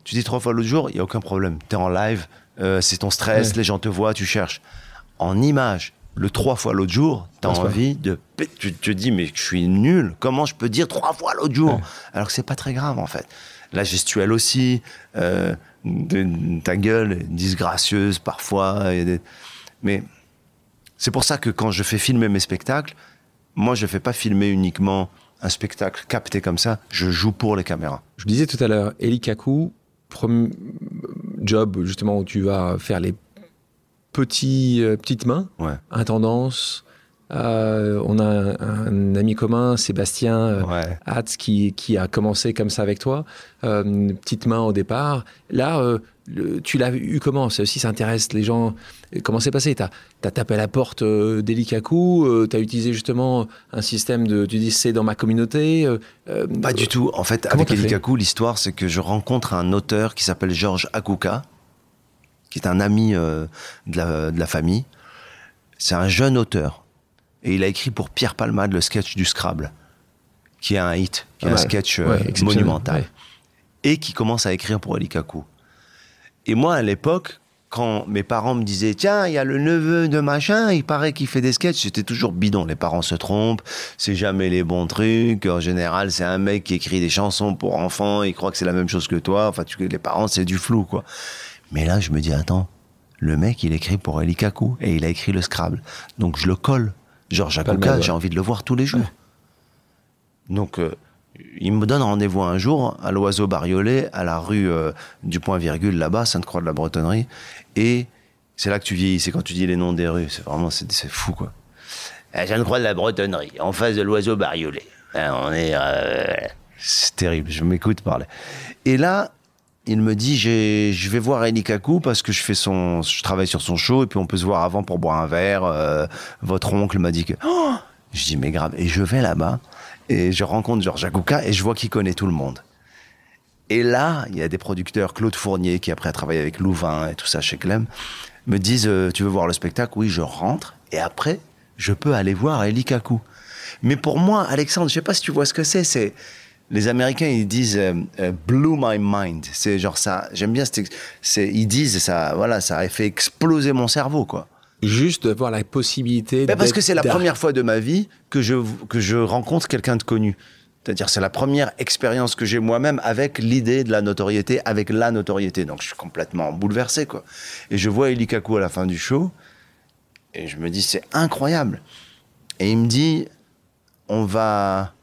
tu dis 3 fois l'autre jour, il n'y a aucun problème. T'es en live, c'est ton stress, ouais. Les gens te voient, tu cherches. En image, le 3 fois l'autre jour, t'as envie de... Tu te dis, mais je suis nul, comment je peux dire 3 fois l'autre jour? Ouais. Alors que c'est pas très grave, en fait. La gestuelle aussi, ta gueule, disgracieuse parfois. Mais c'est pour ça que quand je fais filmer mes spectacles, moi, je fais pas filmer uniquement... un spectacle capté comme ça, je joue pour les caméras. Je disais tout à l'heure, Eli Kaku, premier job justement où tu vas faire les petites mains, ouais. Intendance. On a un ami commun, Sébastien Hatz, qui a commencé comme ça avec toi. Petites mains au départ. Là, tu l'as eu comment? Ça aussi, ça intéresse les gens. Comment c'est passé? T'as tapé à la porte d'Eli Kaku, t'as utilisé justement un système de... Tu dis, c'est dans ma communauté. Pas du tout. En fait, avec Eli Kaku, l'histoire, c'est que je rencontre un auteur qui s'appelle Georges Akouka, qui est un ami de la famille. C'est un jeune auteur. Et il a écrit pour Pierre Palmade le sketch du Scrabble, qui est un hit, qui est un sketch monumental, et qui commence à écrire pour Eli Kaku. Et moi, à l'époque, quand mes parents me disaient « Tiens, il y a le neveu de machin, il paraît qu'il fait des sketchs », c'était toujours bidon. Les parents se trompent, c'est jamais les bons trucs. En général, c'est un mec qui écrit des chansons pour enfants, il croit que c'est la même chose que toi. Enfin, les parents, c'est du flou, quoi. Mais là, je me dis « Attends, le mec, il écrit pour Eli Kaku, et il a écrit le Scrabble. Donc, je le colle. Georges Akouka, j'ai envie de le voir tous les jours. » Donc, il me donne rendez-vous un jour à l'Oiseau Bariolé, à la rue du Point-Virgule, là-bas, Sainte-Croix-de-la-Bretonnerie. Et c'est là que tu vieillis, c'est quand tu dis les noms des rues. C'est vraiment, c'est fou, quoi. À Sainte-Croix-de-la-Bretonnerie, en face de l'Oiseau Bariolé. On est... C'est terrible, je m'écoute parler. Et là, il me dit je vais voir Eli Kaku parce que je travaille sur son show et puis on peut se voir avant pour boire un verre. Votre oncle m'a dit que... Oh, je dis mais grave, et je vais là-bas et je rencontre Georges Akouka et je vois qu'il connaît tout le monde. Et là, il y a des producteurs, Claude Fournier qui après a travaillé avec Louvain et tout ça chez Clem, me disent tu veux voir le spectacle? Oui, je rentre et après je peux aller voir Eli Kaku. Mais pour moi, Alexandre, je sais pas si tu vois ce que c'est les Américains, ils disent blew my mind, c'est genre ça, j'aime bien ils disent ça, voilà, ça a fait exploser mon cerveau quoi. Juste d'avoir la possibilité... Parce que c'est la première fois de ma vie que je rencontre quelqu'un de connu. C'est-à-dire c'est la première expérience que j'ai moi-même avec l'idée de la notoriété, avec la notoriété. Donc je suis complètement bouleversé, quoi. Et je vois Eli Kaku à la fin du show, et je me dis c'est incroyable. Et il me dit on va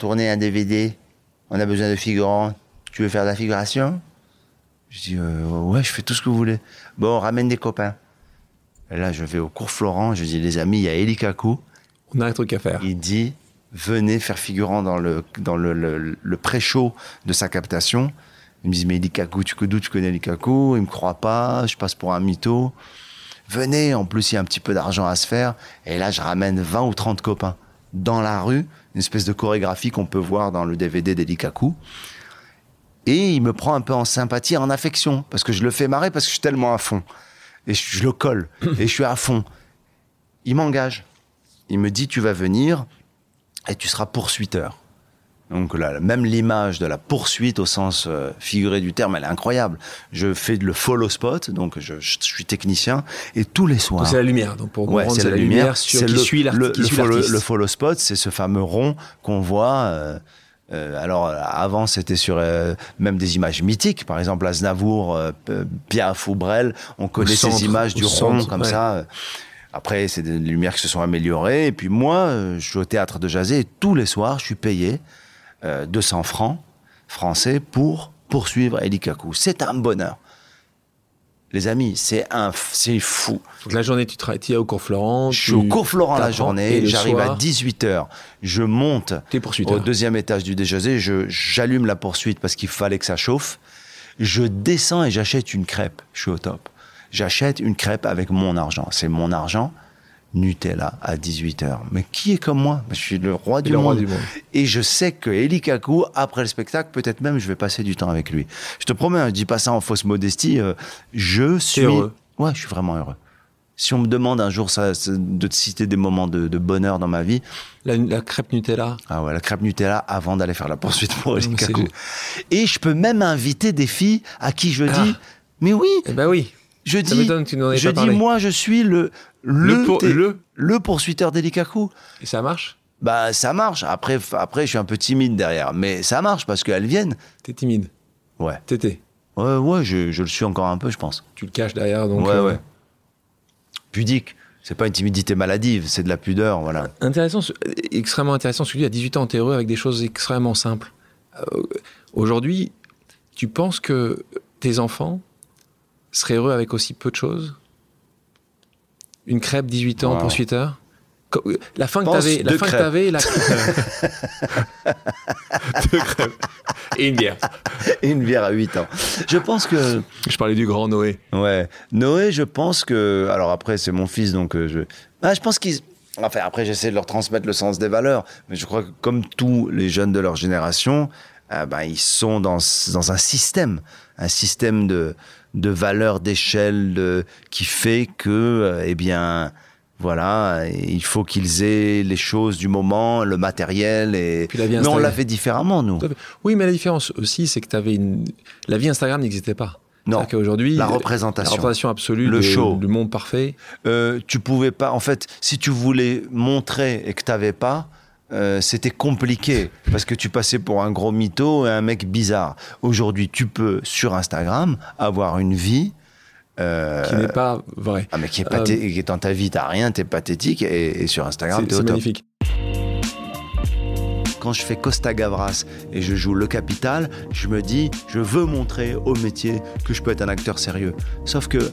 tourner un DVD, on a besoin de figurants, tu veux faire de la figuration? Je dis ouais, je fais tout ce que vous voulez. Bon, ramène des copains. Et là, je vais au Cours Florent, je dis, les amis, il y a Eli Kaku. On a un truc à faire. Il dit, venez faire figurant dans le pré-show de sa captation. Ils me disent, mais Eli Kaku, d'où tu connais Eli Kaku? Ils me croient pas, je passe pour un mytho. Venez, en plus, il y a un petit peu d'argent à se faire. Et là, je ramène 20 ou 30 copains dans la rue, une espèce de chorégraphie qu'on peut voir dans le DVD d'Eli Kaku. Et il me prend un peu en sympathie, en affection, parce que je le fais marrer, parce que je suis tellement à fond. Et je le colle, et je suis à fond. Il m'engage. Il me dit, tu vas venir, et tu seras poursuiteur. Donc là, même l'image de la poursuite au sens figuré du terme, elle est incroyable. Je fais le follow spot, donc je suis technicien, et tous les soirs... Donc c'est la lumière, donc pour comprendre, c'est la lumière sur qui suit l'artiste. Le follow spot, c'est ce fameux rond qu'on voit... alors avant c'était sur même des images mythiques, par exemple Aznavour, Piaf ou Brel, on connaît ces images du rond comme ça. Après c'est des lumières qui se sont améliorées, et puis moi je suis au Théâtre de Jazé et tous les soirs je suis payé 200 francs français pour poursuivre Eli Kaku. C'est un bonheur. Les amis, c'est fou. Donc la journée, tu es au Cours Florent. Je suis au Cours Florent la journée, j'arrive soir, à 18h, je monte au deuxième étage du Déjeuner, j'allume la poursuite parce qu'il fallait que ça chauffe, je descends et j'achète une crêpe, je suis au top. J'achète une crêpe avec mon argent, c'est mon argent, Nutella à 18h. Mais qui est comme moi? Je suis le roi du monde. Et je sais que Eli Kaku, après le spectacle, peut-être même je vais passer du temps avec lui. Je te promets, je dis pas ça en fausse modestie, je suis heureux. Ouais, je suis vraiment heureux. Si on me demande un jour de te citer des moments de bonheur dans ma vie, la crêpe Nutella. Ah ouais, la crêpe Nutella avant d'aller faire la poursuite pour Eli Kaku. Et je peux même inviter des filles à qui je dis mais oui. Eh ben oui. Je dis moi je suis le poursuiteur d'Eli Kaku. Et ça marche? Bah ça marche. Après je suis un peu timide derrière, mais ça marche parce qu'elles viennent. T'es timide? Ouais. T'étais? Ouais, je le suis encore un peu, je pense. Tu le caches derrière, donc. Ouais. Pudique. C'est pas une timidité maladive, c'est de la pudeur, voilà. Intéressant, extrêmement intéressant. Celui à 18 ans, t'es heureux avec des choses extrêmement simples. Aujourd'hui, tu penses que tes enfants serait heureux avec aussi peu de choses? Une crêpe, 18 ans, poursuiteur? La fin que t'avais, la crêpe. Et une bière. Et une bière à 8 ans. Je pense que... Je parlais du grand Noé. Ouais. Noé, je pense que... Alors après, c'est mon fils, donc je pense qu'ils... Enfin, après, j'essaie de leur transmettre le sens des valeurs. Mais je crois que comme tous les jeunes de leur génération, ils sont dans un système. Un système de valeur d'échelle qui fait que, il faut qu'ils aient les choses du moment, le matériel. Mais on l'a fait différemment, nous. Oui, mais la différence aussi, c'est que la vie Instagram n'existait pas. Non, qu'aujourd'hui, la représentation absolue du monde parfait. Tu pouvais pas, en fait, si tu voulais montrer et que t'avais pas, c'était compliqué parce que tu passais pour un gros mytho et un mec bizarre. Aujourd'hui, tu peux sur Instagram avoir une vie qui n'est pas vraie. Ah mais qui est qui est dans ta vie, t'as rien, t'es pathétique et sur Instagram t'es au top. C'est magnifique. Quand je fais Costa Gavras et je joue Le Capital, je me dis je veux montrer au métier que je peux être un acteur sérieux. Sauf que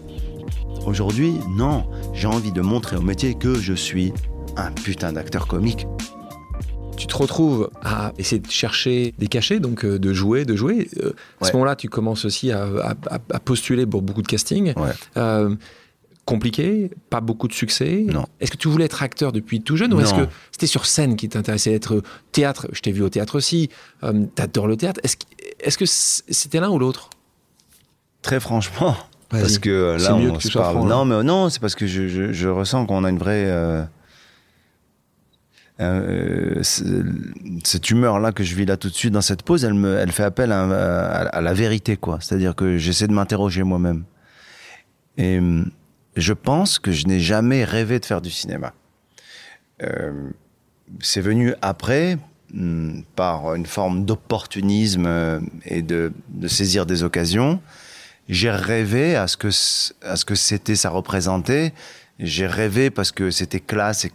aujourd'hui, non, j'ai envie de montrer au métier que je suis un putain d'acteur comique. tu te retrouves à essayer de chercher des cachets, donc de jouer. À ce moment-là, tu commences aussi à postuler pour beaucoup de castings. Ouais. Compliqué, pas beaucoup de succès. Non. Est-ce que tu voulais être acteur depuis tout jeune, ou est-ce que c'était sur scène qui t'intéressait d'être théâtre? Je t'ai vu au théâtre aussi, t'adores le théâtre. Est-ce que c'était l'un ou l'autre? Très franchement, vas-y. Parce que là, on se parle. Franc, non, mais non, c'est parce que je ressens qu'on a une vraie... cette humeur-là que je vis là tout de suite dans cette pause, elle fait appel à la vérité, quoi. C'est-à-dire que j'essaie de m'interroger moi-même. Et... je pense que je n'ai jamais rêvé de faire du cinéma. C'est venu après, par une forme d'opportunisme et de saisir des occasions. J'ai rêvé à ce que c'était, ça représentait. J'ai rêvé parce que c'était classe et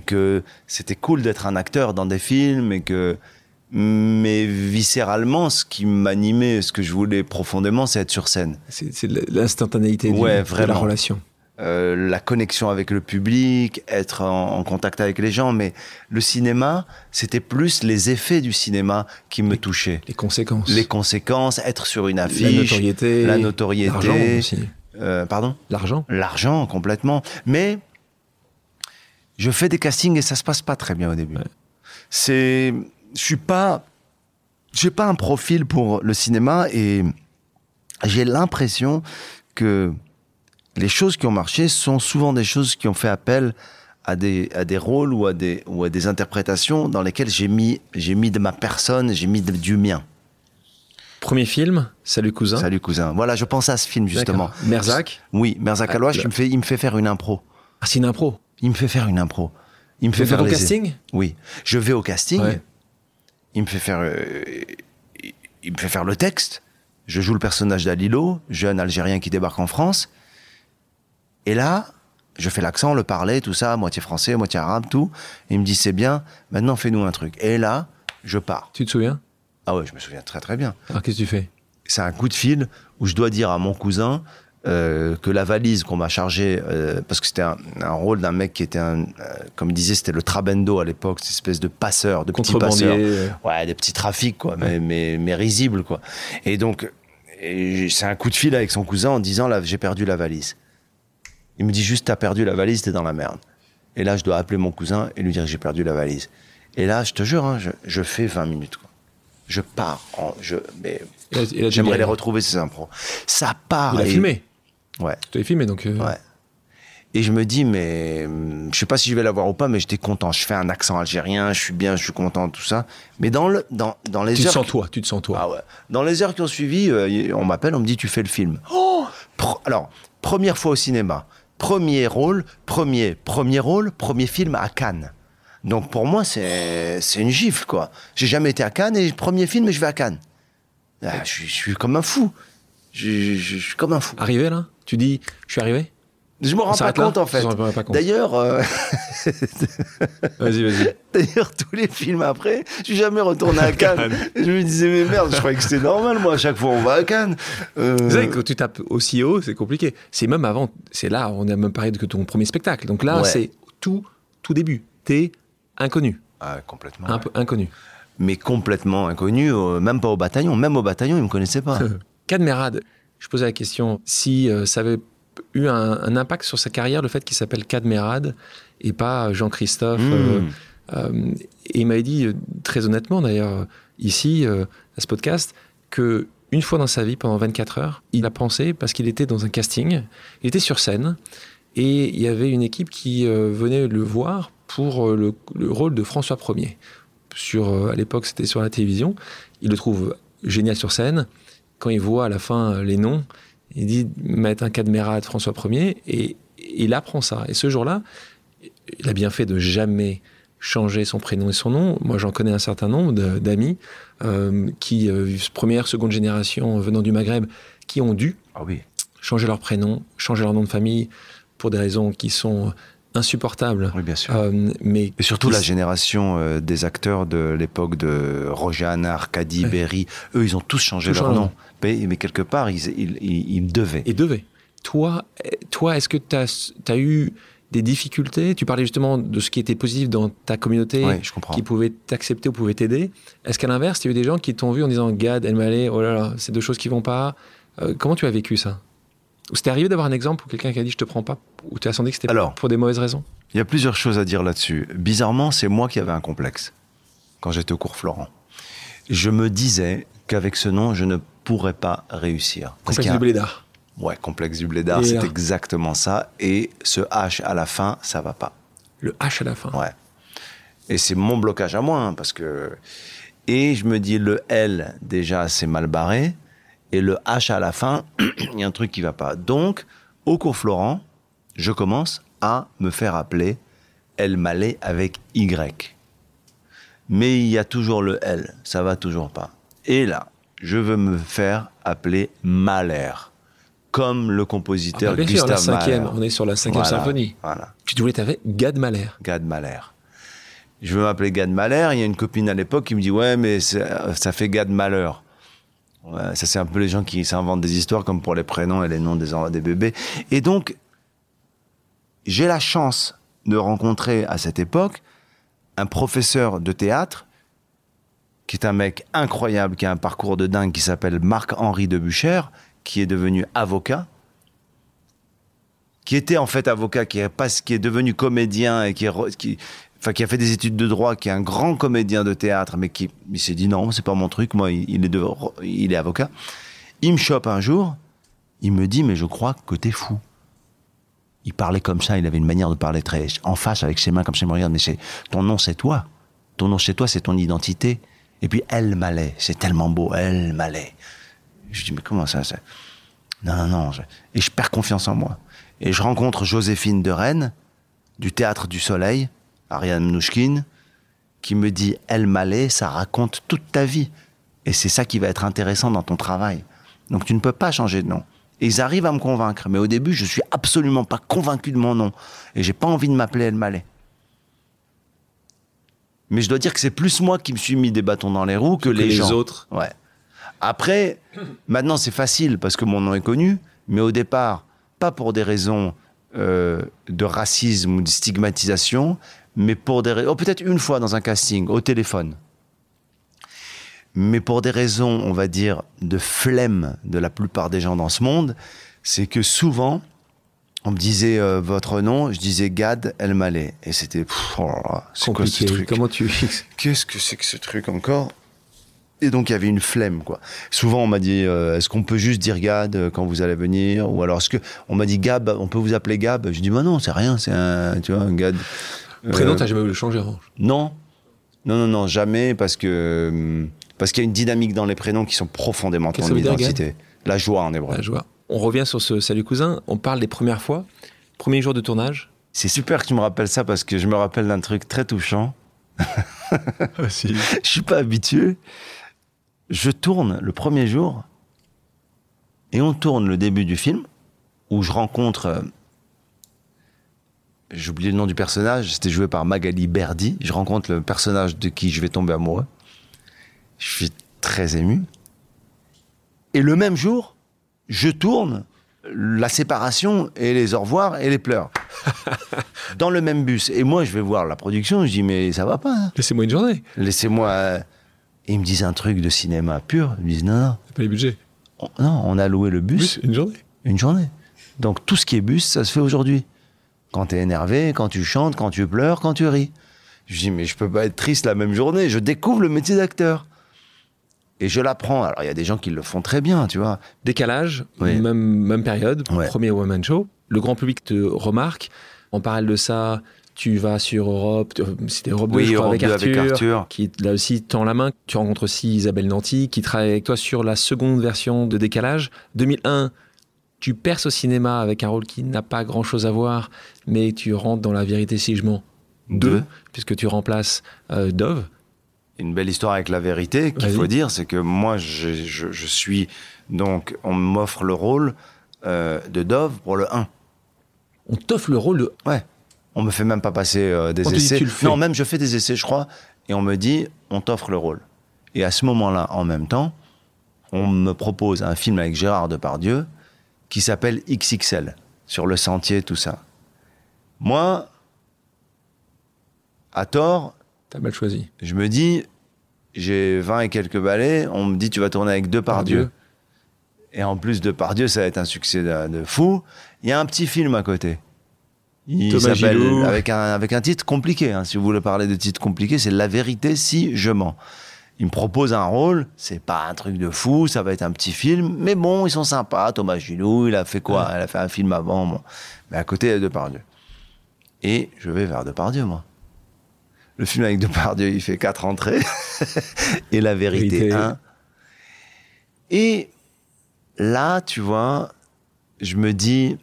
que c'était cool d'être un acteur dans des films mais viscéralement, ce qui m'animait, ce que je voulais profondément, c'est être sur scène. C'est l'instantanéité de la relation. La connexion avec le public, être en contact avec les gens. Mais le cinéma, c'était plus les effets du cinéma qui me touchaient. Les conséquences. Être sur une affiche. La notoriété. L'argent aussi. Pardon ? L'argent, complètement. Mais je fais des castings et ça se passe pas très bien au début. Ouais. J'ai pas un profil pour le cinéma et j'ai l'impression que les choses qui ont marché sont souvent des choses qui ont fait appel à des rôles ou à des interprétations dans lesquelles j'ai mis de ma personne, j'ai mis du mien. Premier film, Salut cousin. Voilà, je pense à ce film justement. D'accord. Merzac. Oui, Merzac Alouache, il me fait faire une impro. Ah, c'est une impro. Il me fait faire au casting. Oui, je vais au casting. Ouais. Il me fait faire le texte. Je joue le personnage d'Alilo, jeune Algérien qui débarque en France. Et là, je fais l'accent, le parler, tout ça, moitié français, moitié arabe, tout. Et il me dit, c'est bien, maintenant fais-nous un truc. Et là, je pars. Tu te souviens ? Ah ouais, je me souviens très très bien. Alors qu'est-ce que tu fais ? C'est un coup de fil où je dois dire à mon cousin que la valise qu'on m'a chargée, parce que c'était un rôle d'un mec qui était comme il disait, c'était le trabendo à l'époque, cette espèce de passeur, de petit passeur, des petits trafics, quoi, mais risibles, quoi. Et donc, c'est un coup de fil avec son cousin en disant, là, j'ai perdu la valise. Il me dit juste, t'as perdu la valise, t'es dans la merde. Et là, je dois appeler mon cousin et lui dire que j'ai perdu la valise. Et là, je te jure, je fais 20 minutes, quoi. Je pars, j'aimerais les retrouver, ces impros. Ça part. Il a filmé. Ouais. Tu l'avais filmé, donc... Ouais. Et je me dis, mais... je sais pas si je vais l'avoir ou pas, mais j'étais content. Je fais un accent algérien, je suis bien, je suis content, tout ça. Mais dans les heures... Tu te sens toi. Ah ouais. Dans les heures qui ont suivi, on m'appelle, on me dit, tu fais le film. Oh ! Alors, première fois au cinéma. Premier rôle, premier film à Cannes. Donc pour moi, c'est une gifle, quoi. J'ai jamais été à Cannes, et premier film, je vais à Cannes. Ah, je suis comme un fou. Je suis comme un fou. Arrivé, là ? Tu dis, je suis arrivé ? Je me rends pas compte, en fait. D'ailleurs, Vas-y. D'ailleurs, tous les films après, je suis jamais retourné à Cannes. Je me disais, mais merde, je croyais que c'était normal, moi, à chaque fois, on va à Cannes. Vous savez, quand tu tapes aussi haut, c'est compliqué. C'est même avant, c'est là, on a même parlé de ton premier spectacle. Donc là, c'est tout début. T'es inconnu. Ah, complètement. Inconnu. Mais complètement inconnu, même pas au bataillon. Même au bataillon, ils me connaissaient pas. Cadmerade. Je posais la question si ça avait eu un impact sur sa carrière, le fait qu'il s'appelle Cadmerade et pas Jean-Christophe. Et il m'avait dit, très honnêtement d'ailleurs, ici, à ce podcast, que une fois dans sa vie, pendant 24 heures, il a pensé, parce qu'il était dans un casting, il était sur scène, et il y avait une équipe qui venait le voir pour le rôle de François 1er. À l'époque, c'était sur la télévision. Il le trouve génial sur scène. Quand il voit à la fin les noms, il dit mettre un Cadmerade François 1er et il apprend ça. Et ce jour-là, il a bien fait de jamais changer son prénom et son nom. Moi, j'en connais un certain nombre d'amis qui, première, seconde génération venant du Maghreb, qui ont dû changer leur prénom, changer leur nom de famille pour des raisons qui sont insupportables. Oui, bien sûr. Mais et surtout la génération des acteurs de l'époque de Rojan, Arcadie, Berry, eux, ils ont tous changé leur nom. Mais quelque part, ils devaient. Toi, est-ce que tu as eu des difficultés? Tu parlais justement de ce qui était positif dans ta communauté, ouais, qui pouvait t'accepter ou pouvait t'aider. Est-ce qu'à l'inverse, il y a eu des gens qui t'ont vu en disant « Gad, Elmaleh, oh là là, c'est deux choses qui vont pas ». Comment tu as vécu ça? Ou c'était arrivé d'avoir un exemple où quelqu'un qui a dit « je te prends pas » ou tu as senti que c'était pour des mauvaises raisons? Il y a plusieurs choses à dire là-dessus. Bizarrement, c'est moi qui avais un complexe quand j'étais au Cours Florent. Je me disais qu'avec ce nom, je ne pourrais pas réussir. Complexe du blédard. Ouais, complexe du blédard, c'est exactement ça. Et ce H à la fin, ça va pas. Le H à la fin. Ouais. Et c'est mon blocage à moi, hein, parce que... Et je me dis, le L, déjà, c'est mal barré. Et le H à la fin, il y a un truc qui va pas. Donc, au Cours Florent, je commence à me faire appeler Elmaleh avec Y. Mais il y a toujours le L, ça va toujours pas. Et là, je veux me faire appeler Mahler, comme le compositeur Gustave Mahler. On est sur la 5e symphonie. Voilà. Tu te voulais, t'avais Gad Mahler. Gad Mahler. Je veux m'appeler Gad Mahler. Il y a une copine à l'époque qui me dit « ouais, mais ça fait Gad Mahler ». Ouais, ça, c'est un peu les gens qui s'inventent des histoires comme pour les prénoms et les noms des bébés. Et donc, j'ai la chance de rencontrer à cette époque un professeur de théâtre qui est un mec incroyable, qui a un parcours de dingue, qui s'appelle Marc-Henri Debucher, qui est devenu avocat, qui était en fait avocat, qui est devenu comédien, et qui a fait des études de droit, qui est un grand comédien de théâtre, mais qui il s'est dit non, c'est pas mon truc, moi, il est avocat. Il me chope un jour, il me dit mais je crois que t'es fou. Il parlait comme ça, il avait une manière de parler très en face, avec ses mains comme ça, il me regarde, mais ton nom c'est toi. Ton nom c'est toi, c'est ton identité. Et puis Elmaleh, c'est tellement beau, Elmaleh. Je dis mais comment ça Non. Et je perds confiance en moi. Et je rencontre Joséphine de Rennes, du Théâtre du Soleil, Ariane Mnouchkine, qui me dit Elmaleh, ça raconte toute ta vie. Et c'est ça qui va être intéressant dans ton travail. Donc tu ne peux pas changer de nom. Et ils arrivent à me convaincre. Mais au début, je suis absolument pas convaincu de mon nom. Et j'ai pas envie de m'appeler Elmaleh. Mais je dois dire que c'est plus moi qui me suis mis des bâtons dans les roues que les gens. Autres. Ouais. Après, maintenant c'est facile parce que mon nom est connu. Mais au départ, pas pour des raisons de racisme ou de stigmatisation, mais pour des raisons... Oh, peut-être une fois dans un casting, au téléphone. Mais pour des raisons, on va dire, de flemme de la plupart des gens dans ce monde, c'est que souvent, on me disait votre nom, je disais Gad Elmaleh. Et c'était... Oh là là, c'est quoi ce truc? Comment tu... Qu'est-ce que c'est que ce truc encore? Et donc, il y avait une flemme, quoi. Souvent, on m'a dit, est-ce qu'on peut juste dire Gad quand vous allez venir? Ou alors, on m'a dit Gab, on peut vous appeler Gab? Je dis, bah non, c'est rien, c'est un... Tu vois, un Gad... Prénom, t'as jamais voulu le changer, hein? Non, jamais, parce qu'il y a une dynamique dans les prénoms qui sont profondément dans l'identité. La joie en hébreu. La joie. On revient sur ce Salut cousin, on parle des premières fois, premier jour de tournage. C'est super que tu me rappelles ça parce que je me rappelle d'un truc très touchant. Aussi. Je suis pas habitué. Je tourne le premier jour et on tourne le début du film où je rencontre... j'ai oublié le nom du personnage, c'était joué par Magali Berdi. Je rencontre le personnage de qui je vais tomber amoureux. Je suis très ému. Et le même jour, je tourne la séparation et les au revoir et les pleurs. Dans le même bus. Et moi, je vais voir la production, je dis mais ça va pas. Hein. Laissez-moi une journée. Et ils me disent un truc de cinéma pur. Ils me disent non. C'est pas les budgets. On a loué le bus. Oui, une journée. Donc tout ce qui est bus, ça se fait aujourd'hui. Quand t'es énervé, quand tu chantes, quand tu pleures, quand tu ris. Je dis, mais je peux pas être triste la même journée. Je découvre le métier d'acteur. Et je l'apprends. Alors, il y a des gens qui le font très bien, tu vois. Décalages, oui. Même période, ouais. Premier one-man show. Le grand public te remarque. En parallèle de ça, tu vas sur Europe. C'était Europe 2, oui, je crois, avec Arthur. Qui, là aussi, tend la main. Tu rencontres aussi Isabelle Nanty, qui travaille avec toi sur la seconde version de Décalages. 2001, tu perces au cinéma avec un rôle qui n'a pas grand-chose à voir, mais tu rentres dans La vérité si je mens 2, puisque tu remplaces Dove. Une belle histoire avec La vérité, qu'il faut dire, c'est que moi, je suis... Donc, on m'offre le rôle de Dove pour le 1. On t'offre le rôle de... Ouais. On me fait même pas passer des essais. Non, même je fais des essais, je crois, et on me dit, on t'offre le rôle. Et à ce moment-là, en même temps, on me propose un film avec Gérard Depardieu, qui s'appelle XXL, sur le sentier, tout ça. Moi, à tort... T'as mal choisi. Je me dis, j'ai 20 et quelques ballets, on me dit, tu vas tourner avec Depardieu. Et en plus, Depardieu, ça va être un succès de fou. Il y a un petit film à côté. Il s'appelle, avec un titre compliqué, hein, si vous voulez parler de titre compliqué, c'est « La vérité si je mens ». Ils me proposent un rôle, c'est pas un truc de fou, ça va être un petit film, mais bon, ils sont sympas. Thomas Gilou, il a fait quoi ? Il a fait un film avant, bon. Mais à côté, il y a Depardieu. Et je vais vers Depardieu, moi. Le film avec Depardieu, il fait 4 entrées, et La vérité 1. Et là, tu vois, je me dis...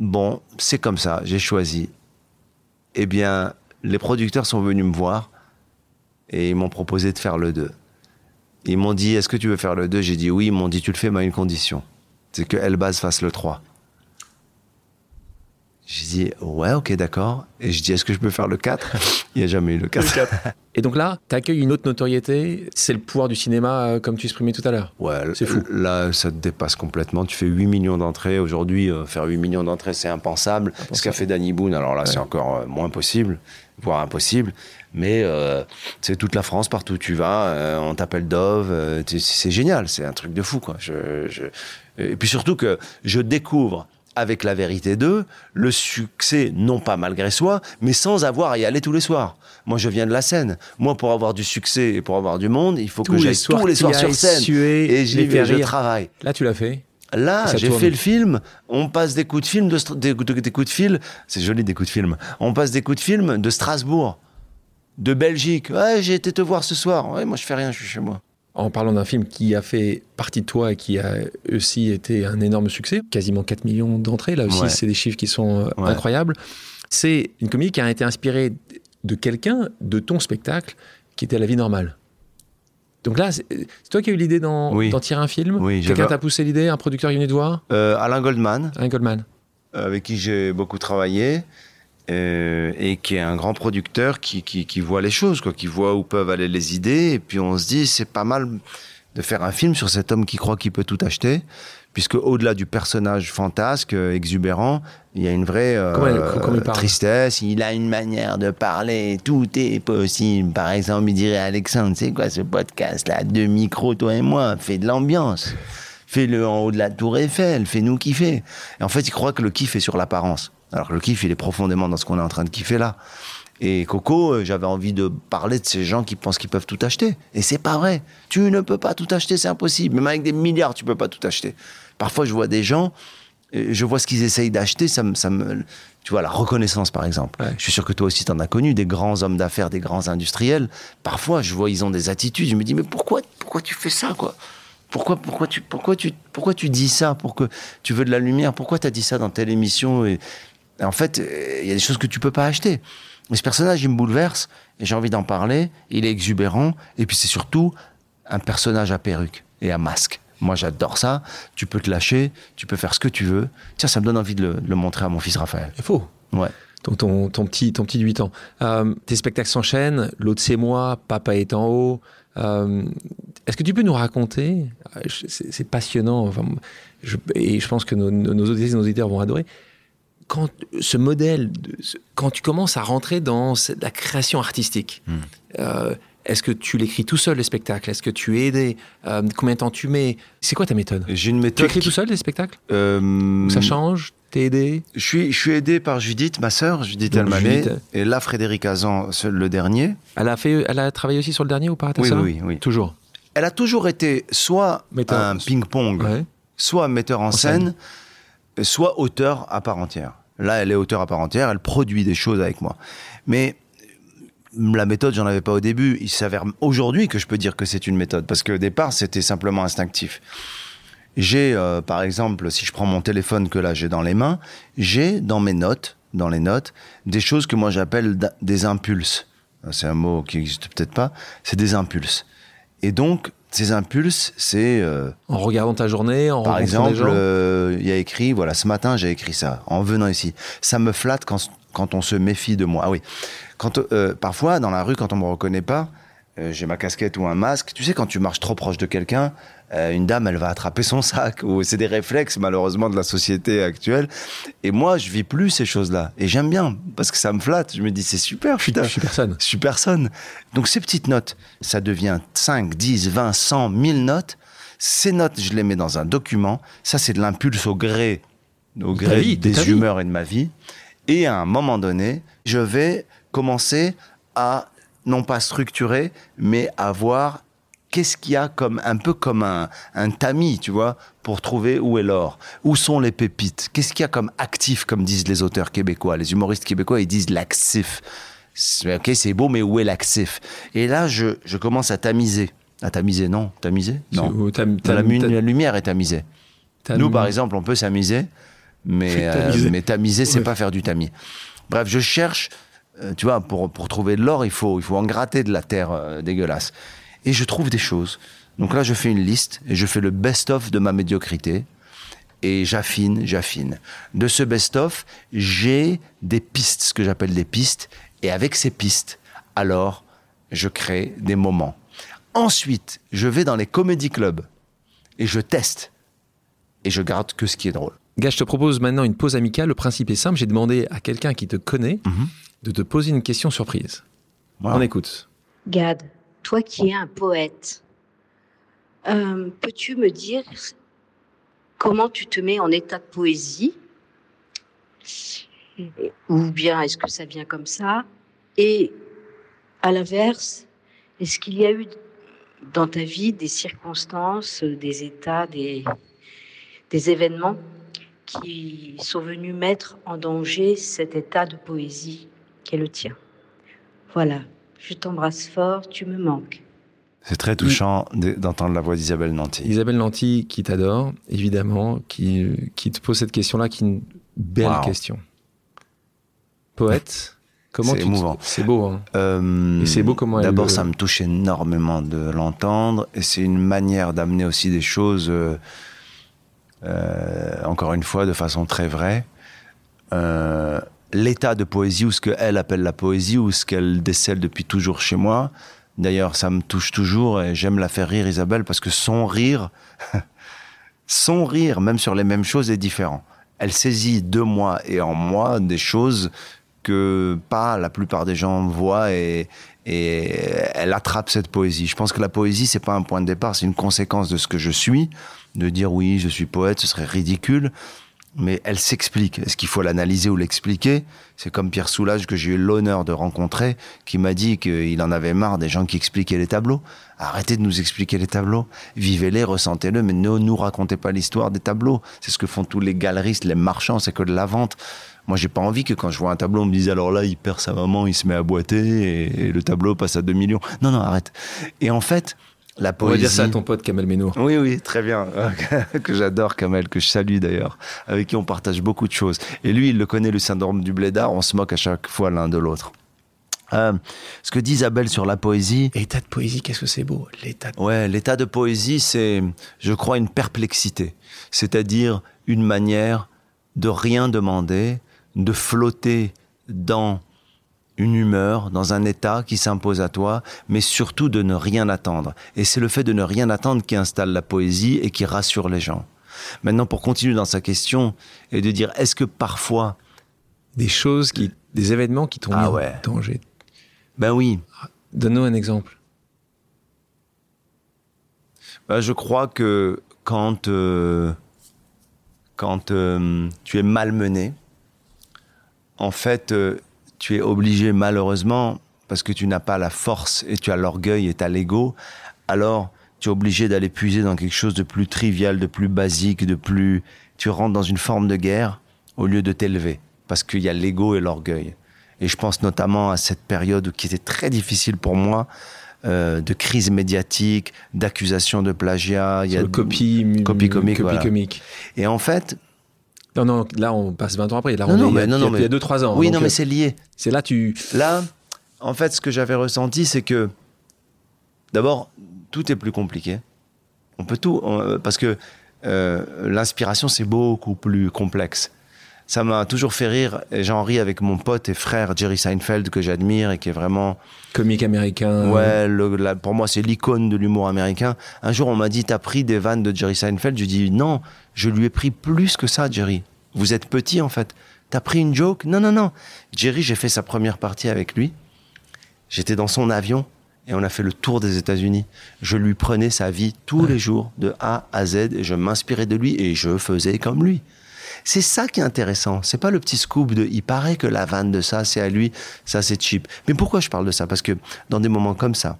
Bon, c'est comme ça, j'ai choisi. Eh bien, les producteurs sont venus me voir et ils m'ont proposé de faire le 2. Ils m'ont dit, est-ce que tu veux faire le 2 ? J'ai dit oui, ils m'ont dit, tu le fais, mais à une condition. C'est que Elbaz fasse le 3. J'ai dit, ouais, ok, d'accord. Et je dis, est-ce que je peux faire le 4 ? Il n'y a jamais eu le 4. Et donc là, tu accueilles une autre notoriété. C'est le pouvoir du cinéma, comme tu exprimais tout à l'heure. Ouais, c'est fou. Là, ça te dépasse complètement. Tu fais 8 millions d'entrées. Aujourd'hui, faire 8 millions d'entrées, c'est impensable. Ce qu'a fait Dany Boon, alors là, ouais. C'est encore moins possible, voire impossible. Mais c'est toute la France, partout où tu vas. On t'appelle Dove. C'est génial. C'est un truc de fou, quoi. Et puis surtout que je découvre... avec La vérité 2, le succès, non pas malgré soi, mais sans avoir à y aller tous les soirs. Moi, je viens de la scène. Moi, pour avoir du succès et pour avoir du monde, il faut que j'aille tous les soirs sur scène. Et j'y vais, je travaille. Là, tu l'as fait ? Là, j'ai fait le film. On passe des coups de film, des coups de fil. C'est joli, des coups de film. On passe des coups de film de Strasbourg, de Belgique. Ouais, j'ai été te voir ce soir. Ouais, moi, je fais rien, je suis chez moi. En parlant d'un film qui a fait partie de toi et qui a aussi été un énorme succès, quasiment 4 millions d'entrées, là aussi, ouais. C'est des chiffres qui sont incroyables. C'est une comédie qui a été inspirée de quelqu'un, de ton spectacle, qui était La vie normale. Donc là, c'est toi qui as eu l'idée d'en tirer un film ? Oui, quelqu'un t'a poussé l'idée ? Un producteur est venu te voir ? Alain Goldman. Alain Goldman. Avec qui j'ai beaucoup travaillé. Et qui est un grand producteur qui voit les choses, quoi, qui voit où peuvent aller les idées. Et puis on se dit, c'est pas mal de faire un film sur cet homme qui croit qu'il peut tout acheter, puisque au-delà du personnage fantasque, exubérant, il y a une vraie tristesse. Il a une manière de parler, tout est possible. Par exemple, il dirait, Alexandre, c'est quoi ce podcast-là ? 2 micros, toi et moi, fais de l'ambiance. Fais-le en haut de la tour Eiffel, fais-nous kiffer. Et en fait, il croit que le kiff est sur l'apparence. Alors que le kiff, il est profondément dans ce qu'on est en train de kiffer là. Et Coco, j'avais envie de parler de ces gens qui pensent qu'ils peuvent tout acheter. Et c'est pas vrai. Tu ne peux pas tout acheter, c'est impossible. Même avec des milliards, tu peux pas tout acheter. Parfois, je vois des gens, je vois ce qu'ils essayent d'acheter, tu vois, la reconnaissance, par exemple. Ouais. Je suis sûr que toi aussi, t'en as connu, des grands hommes d'affaires, des grands industriels. Parfois, je vois, ils ont des attitudes, je me dis, mais pourquoi tu fais ça, quoi ? Pourquoi tu dis ça ? Pourquoi tu veux de la lumière ? Pourquoi t'as dit ça dans telle émission ? En fait, il y a des choses que tu peux pas acheter. Mais ce personnage, il me bouleverse, et j'ai envie d'en parler, il est exubérant, et puis c'est surtout un personnage à perruque et à masque. Moi, j'adore ça, tu peux te lâcher, tu peux faire ce que tu veux. Tiens, ça me donne envie de le montrer à mon fils Raphaël. C'est faux. Ouais. Donc ton petit de 8 ans. Tes spectacles s'enchaînent, L'autre c'est moi, Papa est en haut. Est-ce que tu peux nous raconter, c'est passionnant, enfin, et je pense que nos auditrices et nos auditeurs vont adorer, quand ce modèle, quand tu commences à rentrer dans la création artistique, est-ce que tu l'écris tout seul, les spectacles ? Est-ce que tu es aidé ? Combien de temps tu mets ? C'est quoi ta méthode ? J'ai une méthode. Tu écris tout seul, les spectacles ? Ça change ? T'es aidé ? Je suis aidé par Judith, ma sœur, Judith Elmaleh, et là, Frédéric Hazan, le dernier. Elle a travaillé aussi sur le dernier ou pas ? Oui. Toujours. Elle a toujours été soit metteur, un ping-pong, soit metteur en scène, soit auteur à part entière. Là, elle est auteur à part entière, elle produit des choses avec moi. Mais la méthode, j'en avais pas au début. Il s'avère aujourd'hui que je peux dire que c'est une méthode, parce qu'au départ, c'était simplement instinctif. J'ai, par exemple, si je prends mon téléphone que là j'ai dans les mains, j'ai dans mes notes, dans les notes, des choses que moi j'appelle des impulses. C'est un mot qui n'existe peut-être pas, c'est des impulses. Et donc, ces impulses, c'est... en regardant ta journée, en rencontrant des gens. Par exemple, il y a écrit, voilà, ce matin, j'ai écrit ça, en venant ici. Ça me flatte quand on se méfie de moi. Ah oui. Parfois, dans la rue, quand on ne me reconnaît pas, j'ai ma casquette ou un masque. Tu sais, quand tu marches trop proche de quelqu'un, une dame, elle va attraper son sac. Ou c'est des réflexes, malheureusement, de la société actuelle. Et moi, je vis plus ces choses-là. Et j'aime bien, parce que ça me flatte. Je me dis, c'est super, putain. Je suis personne. Je suis personne. Donc, ces petites notes, ça devient 5, 10, 20, 100, 1000 notes. Ces notes, je les mets dans un document. Ça, c'est de l'impulse au gré des humeurs et de ma vie. Et à un moment donné, je vais commencer à, non pas structurer, mais à voir qu'est-ce qu'il y a comme, un peu comme un tamis, tu vois, pour trouver où est l'or, où sont les pépites, qu'est-ce qu'il y a comme actif, comme disent les auteurs québécois, les humoristes québécois, ils disent l'actif. Ok, c'est beau, mais où est l'actif? Et là, je commence à tamiser. À tamiser, non. Tamiser? Non. La lumière est tamisée. Nous, par exemple, on peut s'amuser. Mais tamiser, c'est pas faire du tamis. Bref, je cherche, tu vois, pour trouver de l'or, il faut en gratter de la terre dégueulasse. Et je trouve des choses. Donc là, je fais une liste et je fais le best-of de ma médiocrité. Et j'affine. De ce best-of, j'ai des pistes, ce que j'appelle des pistes. Et avec ces pistes, alors, je crée des moments. Ensuite, je vais dans les comedy clubs et je teste. Et je garde que ce qui est drôle. Gad, je te propose maintenant une pause amicale. Le principe est simple. J'ai demandé à quelqu'un qui te connaît de te poser une question surprise. Wow. On écoute. Gad, toi qui es un poète, peux-tu me dire comment tu te mets en état de poésie? Ou bien est-ce que ça vient comme ça? Et à l'inverse, est-ce qu'il y a eu dans ta vie des circonstances, des états, des événements qui sont venus mettre en danger cet état de poésie qui est le tien. Voilà, je t'embrasse fort, tu me manques. C'est très touchant d'entendre la voix d'Isabelle Nanty. Isabelle Nanty qui t'adore, évidemment, qui te pose cette question-là, qui est une belle question. Poète, comment c'est émouvant. C'est beau, hein. Et c'est beau comment elle... D'abord, ça me touche énormément de l'entendre, et c'est une manière d'amener aussi des choses... encore une fois, de façon très vraie, l'état de poésie, ou ce qu'elle appelle la poésie, ou ce qu'elle décèle depuis toujours chez moi. D'ailleurs, ça me touche toujours, et j'aime la faire rire, Isabelle, parce que son rire, même sur les mêmes choses, est différent. Elle saisit de moi et en moi des choses que pas la plupart des gens voient, et elle attrape cette poésie. Je pense que la poésie, c'est pas un point de départ, c'est une conséquence de ce que je suis. De dire oui, je suis poète, ce serait ridicule, mais elle s'explique. Est-ce qu'il faut l'analyser ou l'expliquer? C'est comme Pierre Soulages, que j'ai eu l'honneur de rencontrer, qui m'a dit qu'il en avait marre des gens qui expliquaient les tableaux. Arrêtez de nous expliquer les tableaux. Vivez-les, ressentez-les, mais ne nous racontez pas l'histoire des tableaux. C'est ce que font tous les galeristes, les marchands, c'est que de la vente. Moi, j'ai pas envie que quand je vois un tableau, on me dise alors là, il perd sa maman, il se met à boiter et le tableau passe à 2 millions. Non, arrête. Et en fait... La poésie. On va dire ça à ton pote Kamel Ménour. Oui, très bien. Que j'adore, Kamel, que je salue d'ailleurs, avec qui on partage beaucoup de choses. Et lui, il le connaît, le syndrome du blédard, on se moque à chaque fois l'un de l'autre. Ce que dit Isabelle sur la poésie... L'état de poésie, qu'est-ce que c'est beau, l'état de... Ouais, l'état de poésie, c'est, je crois, une perplexité. C'est-à-dire une manière de rien demander, de flotter dans... une humeur, dans un état qui s'impose à toi, mais surtout de ne rien attendre. Et c'est le fait de ne rien attendre qui installe la poésie et qui rassure les gens. Maintenant, pour continuer dans sa question, et de dire, est-ce que parfois... Des événements qui t'ont mis en danger. Ben oui. Donne-nous un exemple. Ben, je crois que quand tu es malmené, en fait... tu es obligé, malheureusement, parce que tu n'as pas la force et tu as l'orgueil et tu as l'ego, alors tu es obligé d'aller puiser dans quelque chose de plus trivial, de plus basique, de plus... Tu rentres dans une forme de guerre au lieu de t'élever, parce qu'il y a l'ego et l'orgueil. Et je pense notamment à cette période qui était très difficile pour moi, de crise médiatique, d'accusations de plagiat... Copie comique. Et en fait... Non, là, on passe 20 ans après. Il y a 2-3 ans. Oui, non, mais c'est lié. C'est là, Là, en fait, ce que j'avais ressenti, c'est que, d'abord, tout est plus compliqué. Parce que l'inspiration, c'est beaucoup plus complexe. ça m'a toujours fait rire, et j'en ris avec mon pote et frère Jerry Seinfeld, que j'admire et qui est vraiment... comique américain. Ouais, pour moi c'est l'icône de l'humour américain. Un jour on m'a dit, t'as pris des vannes de Jerry Seinfeld? Je dis non, je lui ai pris plus que ça, Jerry. Vous êtes petit en fait. T'as pris une joke? Non, non, non. Jerry, j'ai fait sa première partie avec lui. J'étais dans son avion et on a fait le tour des États-Unis. Je lui prenais sa vie tous les jours, de A à Z, et je m'inspirais de lui et je faisais comme lui. C'est ça qui est intéressant. C'est pas le petit scoop de « il paraît que la vanne de ça, c'est à lui, ça c'est cheap ». Mais pourquoi je parle de ça ? Parce que dans des moments comme ça,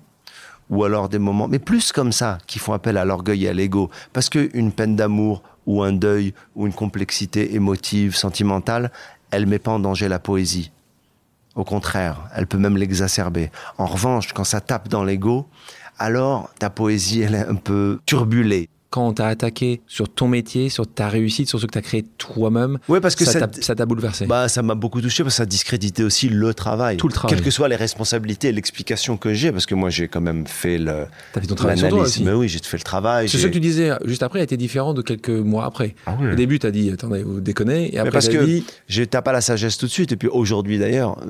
ou alors des moments, mais plus comme ça, qui font appel à l'orgueil et à l'ego, parce qu'une peine d'amour, ou un deuil, ou une complexité émotive, sentimentale, elle met pas en danger la poésie. Au contraire, elle peut même l'exacerber. En revanche, quand ça tape dans l'ego, alors ta poésie, elle est un peu turbulée. Quand on t'a attaqué sur ton métier, sur ta réussite, sur ce que t'as créé toi-même, ouais, parce que ça t'a bouleversé. Bah, ça m'a beaucoup touché parce que ça discréditait aussi le travail. Tout le travail. Quelles que soient les responsabilités et l'explication que j'ai, parce que moi j'ai quand même fait l'analyse. T'as fait ton travail sur toi aussi. Mais oui, j'ai fait le travail. Ce que tu disais juste après a été différent de quelques mois après. Ah oui. Au début t'as dit, attendez, vous déconnez, et après parce que dit... t'as pas la sagesse tout de suite, et puis aujourd'hui d'ailleurs,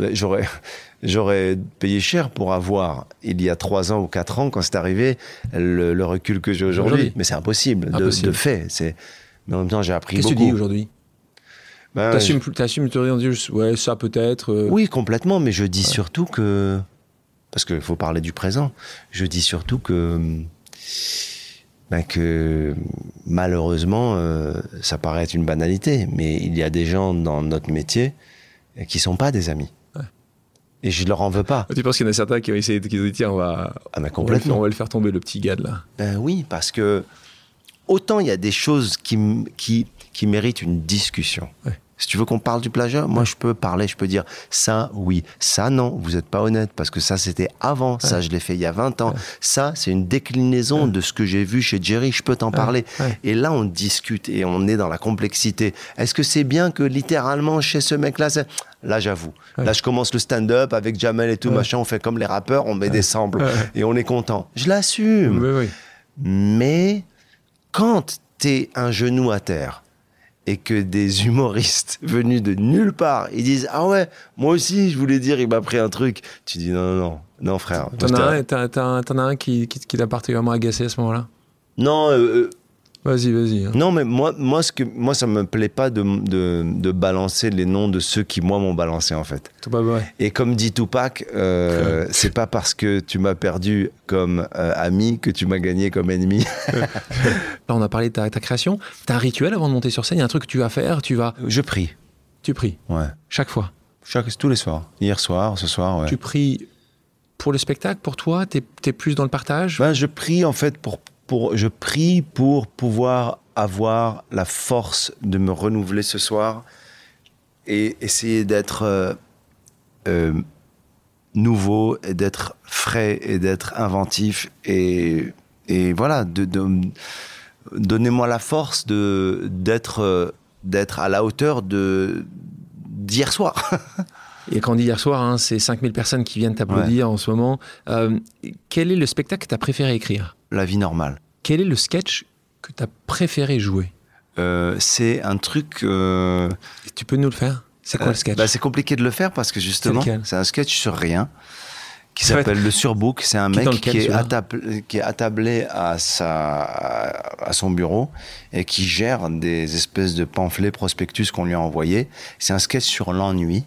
j'aurais payé cher pour avoir, il y a 3 ans ou 4 ans, quand c'est arrivé, le recul que j'ai aujourd'hui. Mais c'est impossible. De fait. C'est... Mais en même temps, j'ai appris beaucoup. Qu'est-ce que tu dis aujourd'hui ? Ben, t'assumes tu en dis juste, ouais, ça peut-être... Oui, complètement, mais je dis surtout que... Parce qu'il faut parler du présent. Je dis surtout que... Ben, que malheureusement, ça paraît être une banalité, mais il y a des gens dans notre métier qui ne sont pas des amis. Et je leur en veux pas. Tu penses qu'il y en a certains qui ont essayé, qui ont dit, tiens, on va le faire tomber, le petit Gad, là. Ben oui, parce que autant il y a des choses qui méritent une discussion. Ouais. Si tu veux qu'on parle du plagiat, moi je peux parler, je peux dire ça, oui, ça, non, vous n'êtes pas honnête, parce que ça c'était avant, ça je l'ai fait il y a 20 ans, ça c'est une déclinaison de ce que j'ai vu chez Jerry, je peux t'en parler. Ouais. Et là on discute et on est dans la complexité. Est-ce que c'est bien que littéralement chez ce mec-là, c'est... Là, j'avoue. Ouais. Là, je commence le stand-up avec Jamel et tout, machin. On fait comme les rappeurs, on met des samples et on est content. Je l'assume. Oui. Mais quand t'es un genou à terre et que des humoristes venus de nulle part, ils disent « Ah ouais, moi aussi, je voulais dire, il m'a pris un truc. » Tu dis « Non, frère. » T'en as un qui t'a particulièrement agacé à ce moment-là ? Non, Vas-y. Hein. Non, mais moi, ça me plaît pas de balancer les noms de ceux qui, moi, m'ont balancé, en fait. Tout pas vrai. Et comme dit Tupac, c'est pas parce que tu m'as perdu comme ami que tu m'as gagné comme ennemi. Là, on a parlé de ta création. T'as un rituel avant de monter sur scène? Il y a un truc que tu vas faire? Je prie. Tu pries? Ouais. Chaque fois? Tous les soirs. Hier soir, ce soir, ouais. Tu pries pour le spectacle, pour toi? T'es plus dans le partage? Ben, je prie, en fait, je prie pour pouvoir avoir la force de me renouveler ce soir et essayer d'être nouveau, et d'être frais, et d'être inventif. Et voilà, donnez-moi la force d'être à la hauteur d'hier soir. Et quand on dit hier soir, hein, c'est 5000 personnes qui viennent t'applaudir en ce moment. Quel est le spectacle que tu as préféré écrire ? La vie normale. Quel est le sketch que tu as préféré jouer ? C'est un truc... Tu peux nous le faire ? C'est quoi le sketch ? C'est compliqué de le faire parce que justement, c'est un sketch sur rien qui s'appelle le surbook. C'est un mec qui est attablé à son bureau et qui gère des espèces de pamphlets, prospectus qu'on lui a envoyés. C'est un sketch sur l'ennui.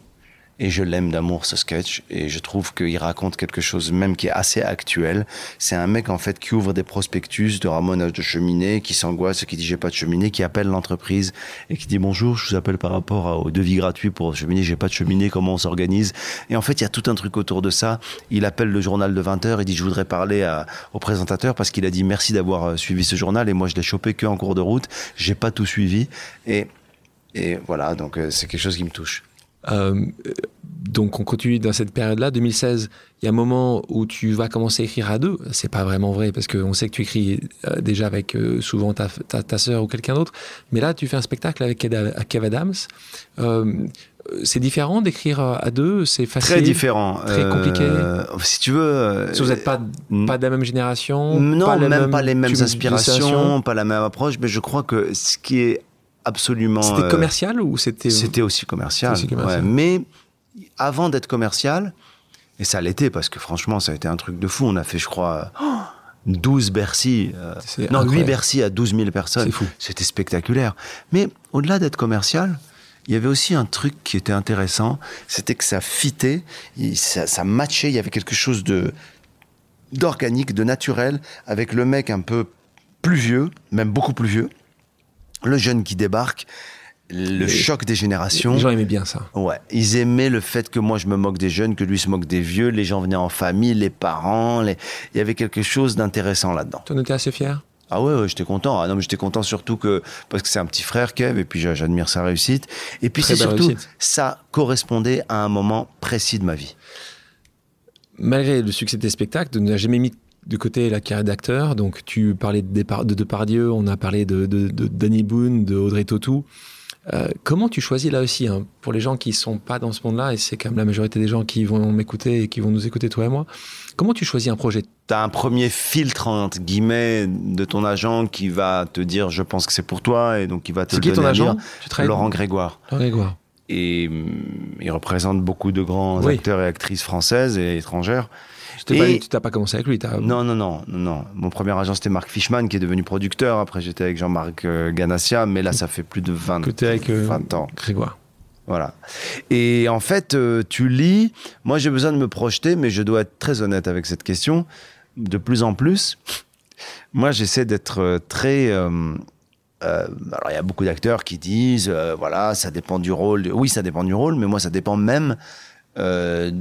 Et je l'aime d'amour, ce sketch, et je trouve qu'il raconte quelque chose même qui est assez actuel. C'est un mec, en fait, qui ouvre des prospectus de ramonage de cheminée, qui s'angoisse, qui dit « j'ai pas de cheminée », qui appelle l'entreprise et qui dit « bonjour, je vous appelle par rapport au devis gratuit pour cheminée, j'ai pas de cheminée, comment on s'organise ?» Et en fait, il y a tout un truc autour de ça. Il appelle le journal de 20h, il dit « je voudrais parler au présentateur parce qu'il a dit « merci d'avoir suivi ce journal » et moi, je l'ai chopé qu'en cours de route, j'ai pas tout suivi. » Et voilà, donc c'est quelque chose qui me touche. Donc on continue dans cette période-là, 2016, il y a un moment où tu vas commencer à écrire à deux, c'est pas vraiment vrai parce qu'on sait que tu écris déjà avec souvent ta sœur ou quelqu'un d'autre, mais là tu fais un spectacle avec Kev Adams. C'est différent d'écrire à deux, c'est facile. Très différent. Très compliqué. Si tu veux... vous n'êtes pas de la même génération. Non, pas les mêmes aspirations, pas la même approche, mais je crois que ce qui est absolument... C'était commercial ou c'était... C'était aussi commercial, ouais, mais avant d'être commercial, et ça l'était parce que franchement ça a été un truc de fou, on a fait je crois 12 Bercy, non incroyable. 8 Bercy à 12 000 personnes, c'est fou. C'était spectaculaire. Mais au-delà d'être commercial, il y avait aussi un truc qui était intéressant, c'était que ça fitait, ça matchait, il y avait quelque chose d'organique, de naturel, avec le mec un peu plus vieux, même beaucoup plus vieux, le jeune qui débarque, le choc des générations. Les gens aimaient bien ça. Ouais, ils aimaient le fait que moi je me moque des jeunes, que lui se moque des vieux, les gens venaient en famille, les parents, il y avait quelque chose d'intéressant là-dedans. Tu en étais assez fier ? Ah ouais, j'étais content. Ah non, mais j'étais content surtout parce que c'est un petit frère, Kev, et puis j'admire sa réussite. Et puis c'est surtout, ça correspondait à un moment précis de ma vie. Malgré le succès de tes spectacles, tu n'as jamais mis de côté la carrière d'acteur. Donc tu parlais de Depardieu, on a parlé de Dany Boon, de Audrey Tautou. Comment tu choisis là aussi, hein, pour les gens qui ne sont pas dans ce monde-là, et c'est quand même la majorité des gens qui vont m'écouter et qui vont nous écouter, toi et moi, comment tu choisis un projet ? Tu as un premier filtre, entre guillemets, de ton agent qui va te dire « je pense que c'est pour toi » et donc il va te le donner. C'est qui ton agent ? Tu travailles ? Laurent Grégoire. Laurent Grégoire. Et il représente beaucoup de grands acteurs et actrices françaises et étrangères. Tu n'as pas commencé avec lui? Non. Mon premier agent, c'était Marc Fishman, qui est devenu producteur. Après, j'étais avec Jean-Marc Ganassia, mais là, ça fait plus de 20 ans. Grégoire. Voilà. Et en fait, tu lis... Moi, j'ai besoin de me projeter, mais je dois être très honnête avec cette question. De plus en plus, moi, j'essaie d'être très... alors, il y a beaucoup d'acteurs qui disent, voilà, ça dépend du rôle. Oui, ça dépend du rôle, mais moi, ça dépend même...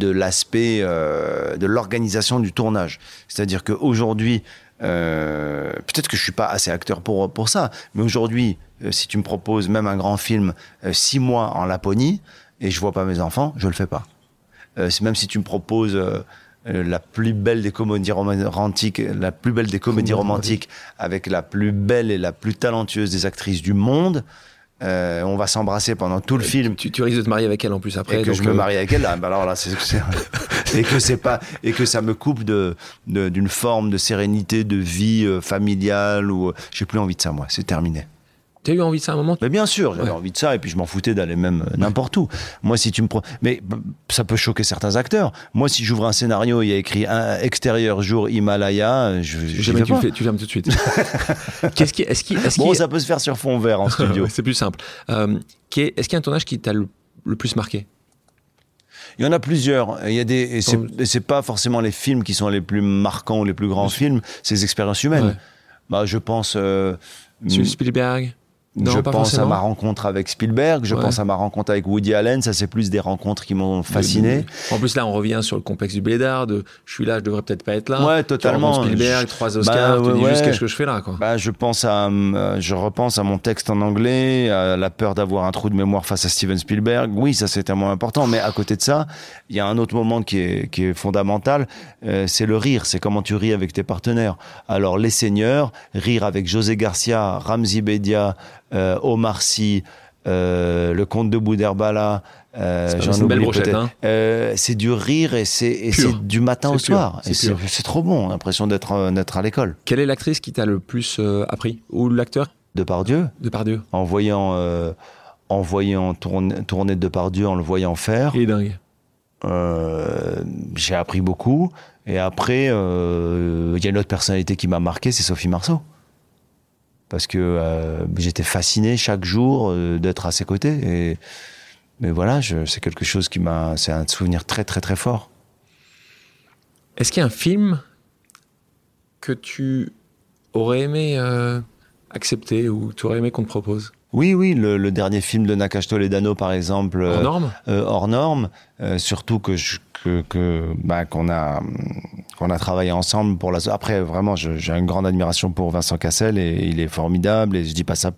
de l'aspect de l'organisation du tournage. C'est-à-dire qu'aujourd'hui, peut-être que je ne suis pas assez acteur pour ça, mais aujourd'hui, si tu me proposes même un grand film 6 mois en Laponie et je ne vois pas mes enfants, je ne le fais pas. Même si tu me proposes la plus belle des comédies romantiques, avec la plus belle et la plus talentueuse des actrices du monde... on va s'embrasser pendant tout le film. Tu risques de te marier avec elle en plus après. Et que donc je me marie avec elle, là, bah alors là, c'est et que c'est pas, et que ça me coupe d'une forme de sérénité, de vie familiale, ou j'ai plus envie de ça, moi. C'est terminé. T'as eu envie de ça à un moment ? Mais bien sûr, j'avais envie de ça, et puis je m'en foutais d'aller même n'importe où. Moi, si tu me mais ça peut choquer certains acteurs. Moi, si j'ouvre un scénario, il y a écrit extérieur jour Himalaya, tu fermes tout de suite. Ça peut se faire sur fond vert en studio. C'est plus simple. Est-ce qu'il y a un tournage qui t'a le plus marqué ? Il y en a plusieurs. Il y a des, et c'est pas forcément les films qui sont les plus marquants ou les plus grands films, c'est les expériences humaines. Ouais. Bah, je pense. Spielberg. Je pense à ma rencontre avec Spielberg, je pense à ma rencontre avec Woody Allen, ça c'est plus des rencontres qui m'ont fasciné. En plus là on revient sur le complexe du blédard, je suis là, je devrais peut-être pas être là. Ouais, totalement. Tu rencontres Spielberg, 3 Oscars, tu dis juste qu'est-ce que je fais là, quoi. Bah, je repense à mon texte en anglais, à la peur d'avoir un trou de mémoire face à Steven Spielberg. Oui, ça c'est tellement important, mais à côté de ça, il y a un autre moment qui est fondamental, c'est le rire, c'est comment tu ris avec tes partenaires. Alors Les Seigneurs, rire avec José Garcia, Ramzi Bedia, Omar Sy, le comte de Bouderbala, j'en oublie peut-être. Hein. C'est du rire et c'est du matin au soir. C'est trop bon, l'impression d'être à l'école. Quelle est l'actrice qui t'a le plus appris ? Ou l'acteur ? Depardieu. En voyant tourner Depardieu, en le voyant faire. Il est dingue. J'ai appris beaucoup. Et après, il y a une autre personnalité qui m'a marqué, c'est Sophie Marceau. Parce que j'étais fasciné chaque jour d'être à ses côtés. Mais voilà, c'est quelque chose c'est un souvenir très, très, très fort. Est-ce qu'il y a un film que tu aurais aimé accepter ou que tu aurais aimé qu'on te propose ? Oui, le dernier film de Nakash Toledano, par exemple. Hors norme. Surtout qu'on a travaillé ensemble pour après vraiment j'ai une grande admiration pour Vincent Cassel et il est formidable et je dis pas ça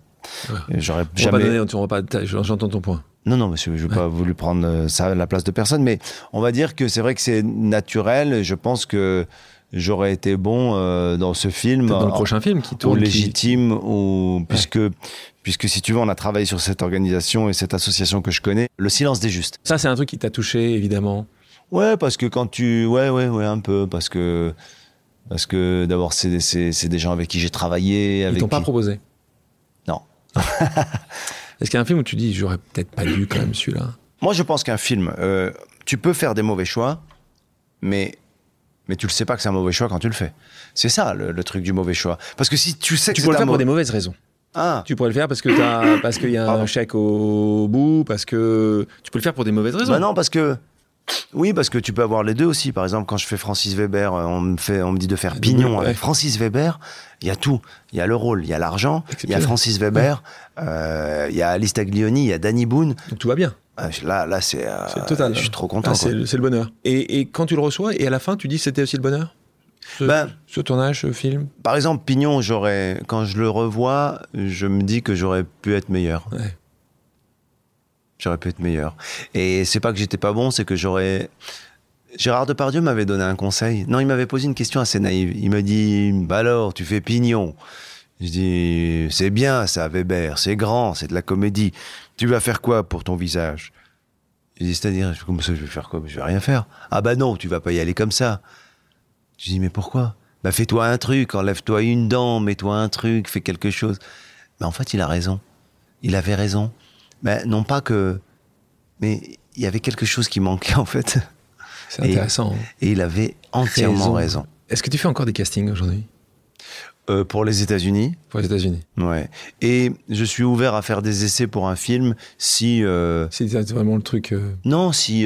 j'aurais jamais j'entends ton point. Non mais je n'ai pas voulu prendre ça à la place de personne, mais on va dire que c'est vrai que c'est naturel et je pense que j'aurais été bon dans ce film, peut-être dans le prochain film qui tourne, ou légitime ou puisque si tu veux on a travaillé sur cette organisation et cette association que je connais, Le Silence des Justes. Ça c'est un truc qui t'a touché évidemment. Ouais, parce que quand tu... Ouais, un peu. Parce que d'abord, c'est des gens avec qui j'ai travaillé. Ils t'ont pas proposé ? Non. Est-ce qu'il y a un film où tu dis, j'aurais peut-être pas dû quand même celui-là? Moi, je pense qu'un film, tu peux faire des mauvais choix, mais tu le sais pas que c'est un mauvais choix quand tu le fais. C'est ça, le truc du mauvais chois. Parce que si tu sais que tu peux le faire pour des mauvaises raisons. Ah. Tu pourrais le faire parce que qu'il y a un chèque au bout, parce que tu peux le faire pour des mauvaises raisons. Bah non, parce que oui, parce que tu peux avoir les deux aussi. Par exemple, quand je fais Francis Weber, on me dit de faire Pignon. Ouais. Avec Francis Weber, il y a tout. Il y a le rôle, il y a l'argent, il y a Francis Weber, il y a Alice Taglioni, il y a Dany Boon. Donc tout va bien. Là, c'est total. Je suis trop content. C'est le bonheur. Et quand tu le reçois, et à la fin, tu dis c'était aussi le bonheur? Ce tournage, ce film. Par exemple, Pignon, quand je le revois, je me dis que j'aurais pu être meilleur. Ouais. J'aurais pu être meilleur. Et c'est pas que j'étais pas bon, c'est que Gérard Depardieu m'avait donné un conseil. Non, il m'avait posé une question assez naïve. Il m'a dit, bah alors, tu fais Pignon. Je dis, c'est bien ça, Weber, c'est grand, c'est de la comédie. Tu vas faire quoi pour ton visage? Je dis, c'est-à-dire, comme ça, je vais faire quoi? Je vais rien faire. Ah bah non, tu vas pas y aller comme ça. Je dis, mais pourquoi? Bah fais-toi un truc, enlève-toi une dent, mets-toi un truc, fais quelque chose. Mais en fait, il a raison. Il avait raison. Ben, non pas que... Mais il y avait quelque chose qui manquait, en fait. C'est intéressant. Et il avait entièrement raison. Est-ce que tu fais encore des castings aujourd'hui? Pour les États-Unis. Pour les États-Unis. Ouais. Et je suis ouvert à faire des essais pour un film si... C'est vraiment le truc... Non, si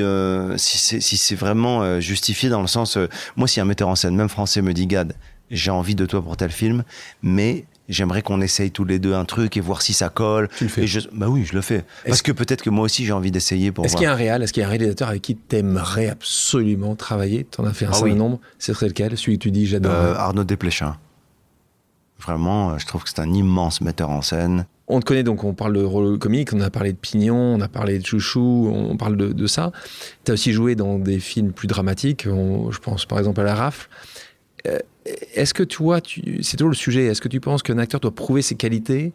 c'est vraiment justifié dans le sens... Moi, si un metteur en scène, même français, me dit « Gad, j'ai envie de toi pour tel film, mais... J'aimerais qu'on essaye tous les deux un truc et voir si ça colle. » Tu le fais? Bah oui, je le fais. Parce que peut-être que moi aussi j'ai envie d'essayer pour voir. Qu'il y a un réal, est-ce qu'il y a un réalisateur avec qui t'aimerais absolument travailler? T'en as fait un certain nombre. C'est lequel? Celui que tu dis j'adore. Arnaud Desplechin. Vraiment, je trouve que c'est un immense metteur en scène. On te connaît donc, on parle de rôle comique, on a parlé de Pignon, on a parlé de Chouchou, on parle de ça. T'as aussi joué dans des films plus dramatiques, je pense par exemple à La Rafle. Est-ce que toi, c'est toujours le sujet, est-ce que tu penses qu'un acteur doit prouver ses qualités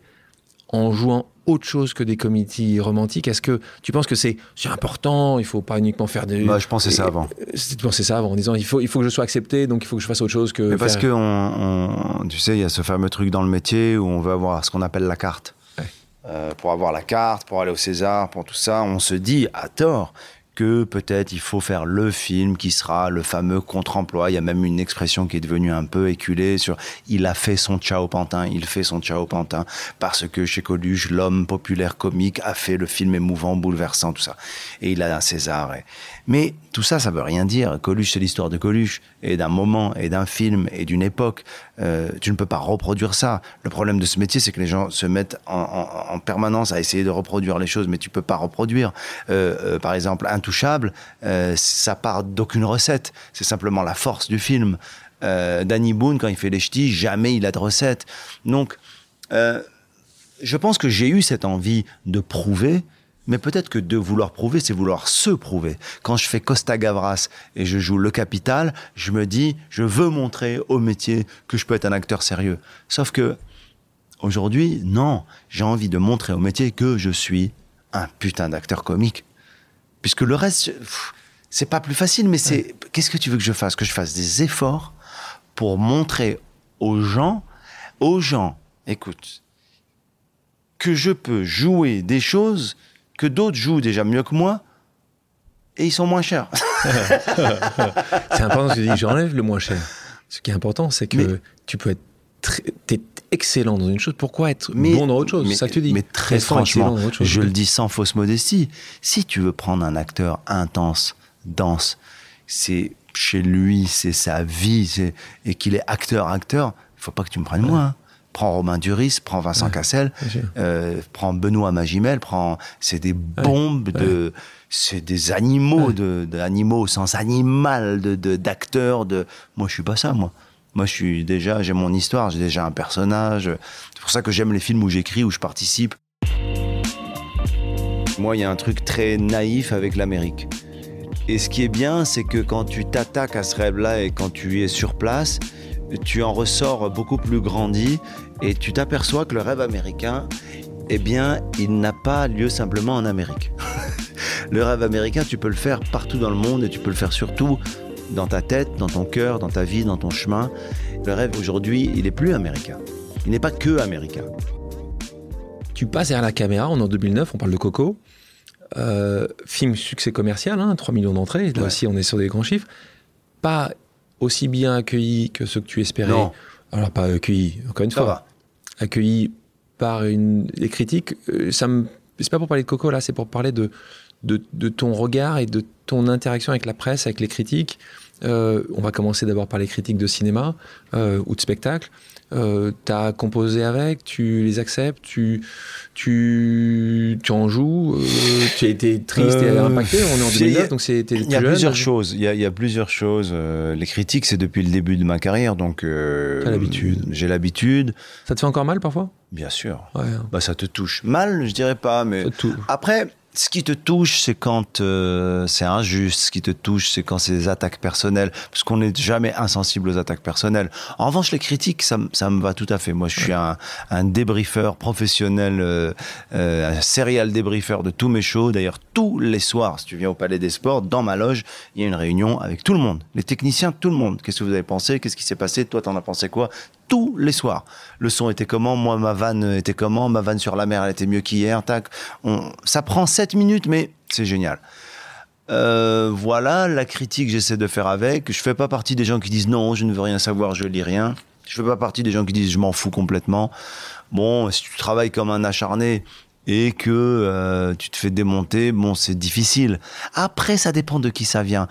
en jouant autre chose que des comédies romantiques? Est-ce que tu penses que c'est important, il ne faut pas uniquement faire des... Bah, je pensais ça avant. Tu pensais ça avant, en disant il faut que je sois accepté, donc il faut que je fasse autre chose que... Mais parce que, tu sais, il y a ce fameux truc dans le métier où on veut avoir ce qu'on appelle la carte. Ouais. Pour avoir la carte, pour aller au César, pour tout ça, on se dit, à tort... que peut-être il faut faire le film qui sera le fameux contre-emploi. Il y a même une expression qui est devenue un peu éculée sur « il a fait son Tchao pantin, il fait son Tchao pantin » parce que chez Coluche, l'homme populaire comique a fait le film émouvant, bouleversant, tout ça. Et il a un César. Mais tout ça, ça veut rien dire. Coluche, c'est l'histoire de Coluche, et d'un moment, et d'un film, et d'une époque. Tu ne peux pas reproduire ça. Le problème de ce métier, c'est que les gens se mettent en permanence à essayer de reproduire les choses, mais tu peux pas reproduire. Par exemple, Touchable, ça part d'aucune recette. C'est simplement la force du film. Dany Boon, quand il fait les ch'tis, jamais il a de recette. Donc, je pense que j'ai eu cette envie de prouver, mais peut-être que de vouloir prouver, c'est vouloir se prouver. Quand je fais Costa Gavras et je joue Le Capital, je me dis, je veux montrer au métier que je peux être un acteur sérieux. Sauf que, aujourd'hui, non, j'ai envie de montrer au métier que je suis un putain d'acteur comique. Puisque le reste, c'est pas plus facile, mais c'est... Qu'est-ce que tu veux que je fasse? Que je fasse des efforts pour montrer aux gens, écoute, que je peux jouer des choses que d'autres jouent déjà mieux que moi, et ils sont moins chers. C'est important, tu dis, j'enlève le moins cher. Ce qui est important, c'est que tu peux être... t'es excellent dans une chose, pourquoi être bon dans autre chose? C'est ça que tu dis. Mais très franchement, je le dis sans fausse modestie, si tu veux prendre un acteur intense, dense, c'est chez lui, c'est sa vie, et qu'il est acteur, il ne faut pas que tu me prennes moi. Hein. Prends Romain Duris, prends Vincent Cassel, prends Benoît Magimel, c'est des bombes de... C'est des animaux, d'animaux au sens animal, d'acteurs, Moi, je ne suis pas ça, moi. Moi, j'ai mon histoire, j'ai déjà un personnage. C'est pour ça que j'aime les films où j'écris, où je participe. Moi, il y a un truc très naïf avec l'Amérique. Et ce qui est bien, c'est que quand tu t'attaques à ce rêve-là et quand tu es sur place, tu en ressors beaucoup plus grandi et tu t'aperçois que le rêve américain, eh bien, il n'a pas lieu simplement en Amérique. Le rêve américain, tu peux le faire partout dans le monde et tu peux le faire surtout dans ta tête, dans ton cœur, dans ta vie, dans ton chemin. Le rêve, aujourd'hui, il n'est plus américain. Il n'est pas que américain. tu passes derrière la caméra, on est en 2009, on parle de Coco, film succès commercial, hein, 3 millions d'entrées, là aussi on est sur des grands chiffres, pas aussi bien accueilli que ce que tu espérais. Non. Alors pas accueilli, encore une fois, accueilli par les critiques, c'est pas pour parler de Coco là, c'est pour parler de ton regard et de ton interaction avec la presse, avec les critiques. On va commencer d'abord par les critiques de cinéma ou de spectacle. T'as composé avec, tu les acceptes, tu en joues, tu as été triste et impacté. On est en 2009, donc c'était plus jeune. Il y a plusieurs choses. Les critiques, c'est depuis le début de ma carrière, donc j'ai l'habitude. Ça te fait encore mal parfois ? Bien sûr. Ouais. Bah, ça te touche. Mal, je dirais pas, mais après... Ce qui te touche, c'est quand c'est injuste. Ce qui te touche, c'est quand c'est des attaques personnelles. Parce qu'on n'est jamais insensible aux attaques personnelles. En revanche, les critiques, ça me va tout à fait. Moi, je suis un débriefeur professionnel, un serial débriefeur de tous mes shows. D'ailleurs, tous les soirs, si tu viens au Palais des Sports, dans ma loge, il y a une réunion avec tout le monde. Les techniciens, tout le monde. Qu'est-ce que vous avez pensé ? Qu'est-ce qui s'est passé ? Toi, t'en as pensé quoi ? Tous les soirs. Le son était comment ? Moi, ma vanne était comment ? Ma vanne sur la mer, elle était mieux qu'hier. Tac. Ça prend 7 minutes, mais c'est génial. Voilà la critique, j'essaie de faire avec. Je fais pas partie des gens qui disent non, je ne veux rien savoir, je lis rien. Je fais pas partie des gens qui disent je m'en fous complètement. Bon, si tu travailles comme un acharné et que tu te fais démonter, bon, c'est difficile. Après, ça dépend de qui ça vient.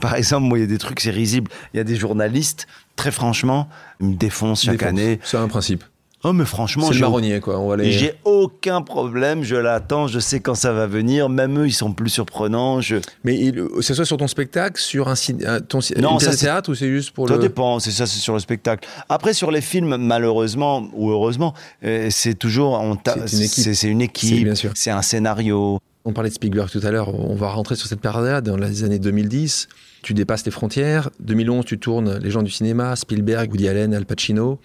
Par exemple, moi, il y a des trucs, c'est risible. Il y a des journalistes, très franchement, ils me défoncent chaque année. C'est un principe. Oh, mais franchement, c'est le marronnier, quoi. J'ai aucun problème, je l'attends, je sais quand ça va venir. Même eux, ils sont plus surprenants. Mais que ce soit sur ton spectacle, sur une pièce de théâtre, ou c'est juste pour ça dépend, c'est sur le spectacle. Après, sur les films, malheureusement, ou heureusement, c'est toujours... C'est une équipe, c'est un scénario. On parlait de Spielberg tout à l'heure, on va rentrer sur cette période-là, dans les années 2010, tu dépasses les frontières. 2011, tu tournes Les gens du cinéma, Spielberg, Woody Allen, Al Pacino...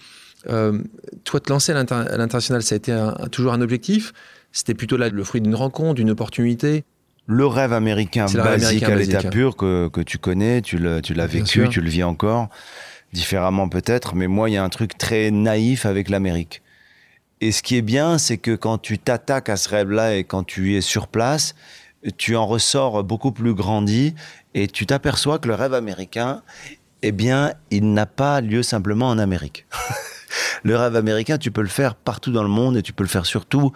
toi, te lancer à l'international, ça a été toujours un objectif. C'était plutôt là le fruit d'une rencontre, d'une opportunité. Le rêve américain basique à l'état pur que tu connais, tu l'as vécu, tu le vis encore, différemment peut-être, mais moi, il y a un truc très naïf avec l'Amérique. Et ce qui est bien, c'est que quand tu t'attaques à ce rêve-là et quand tu es sur place, tu en ressors beaucoup plus grandi et tu t'aperçois que le rêve américain, eh bien, il n'a pas lieu simplement en Amérique. Le rêve américain, tu peux le faire partout dans le monde et tu peux le faire surtout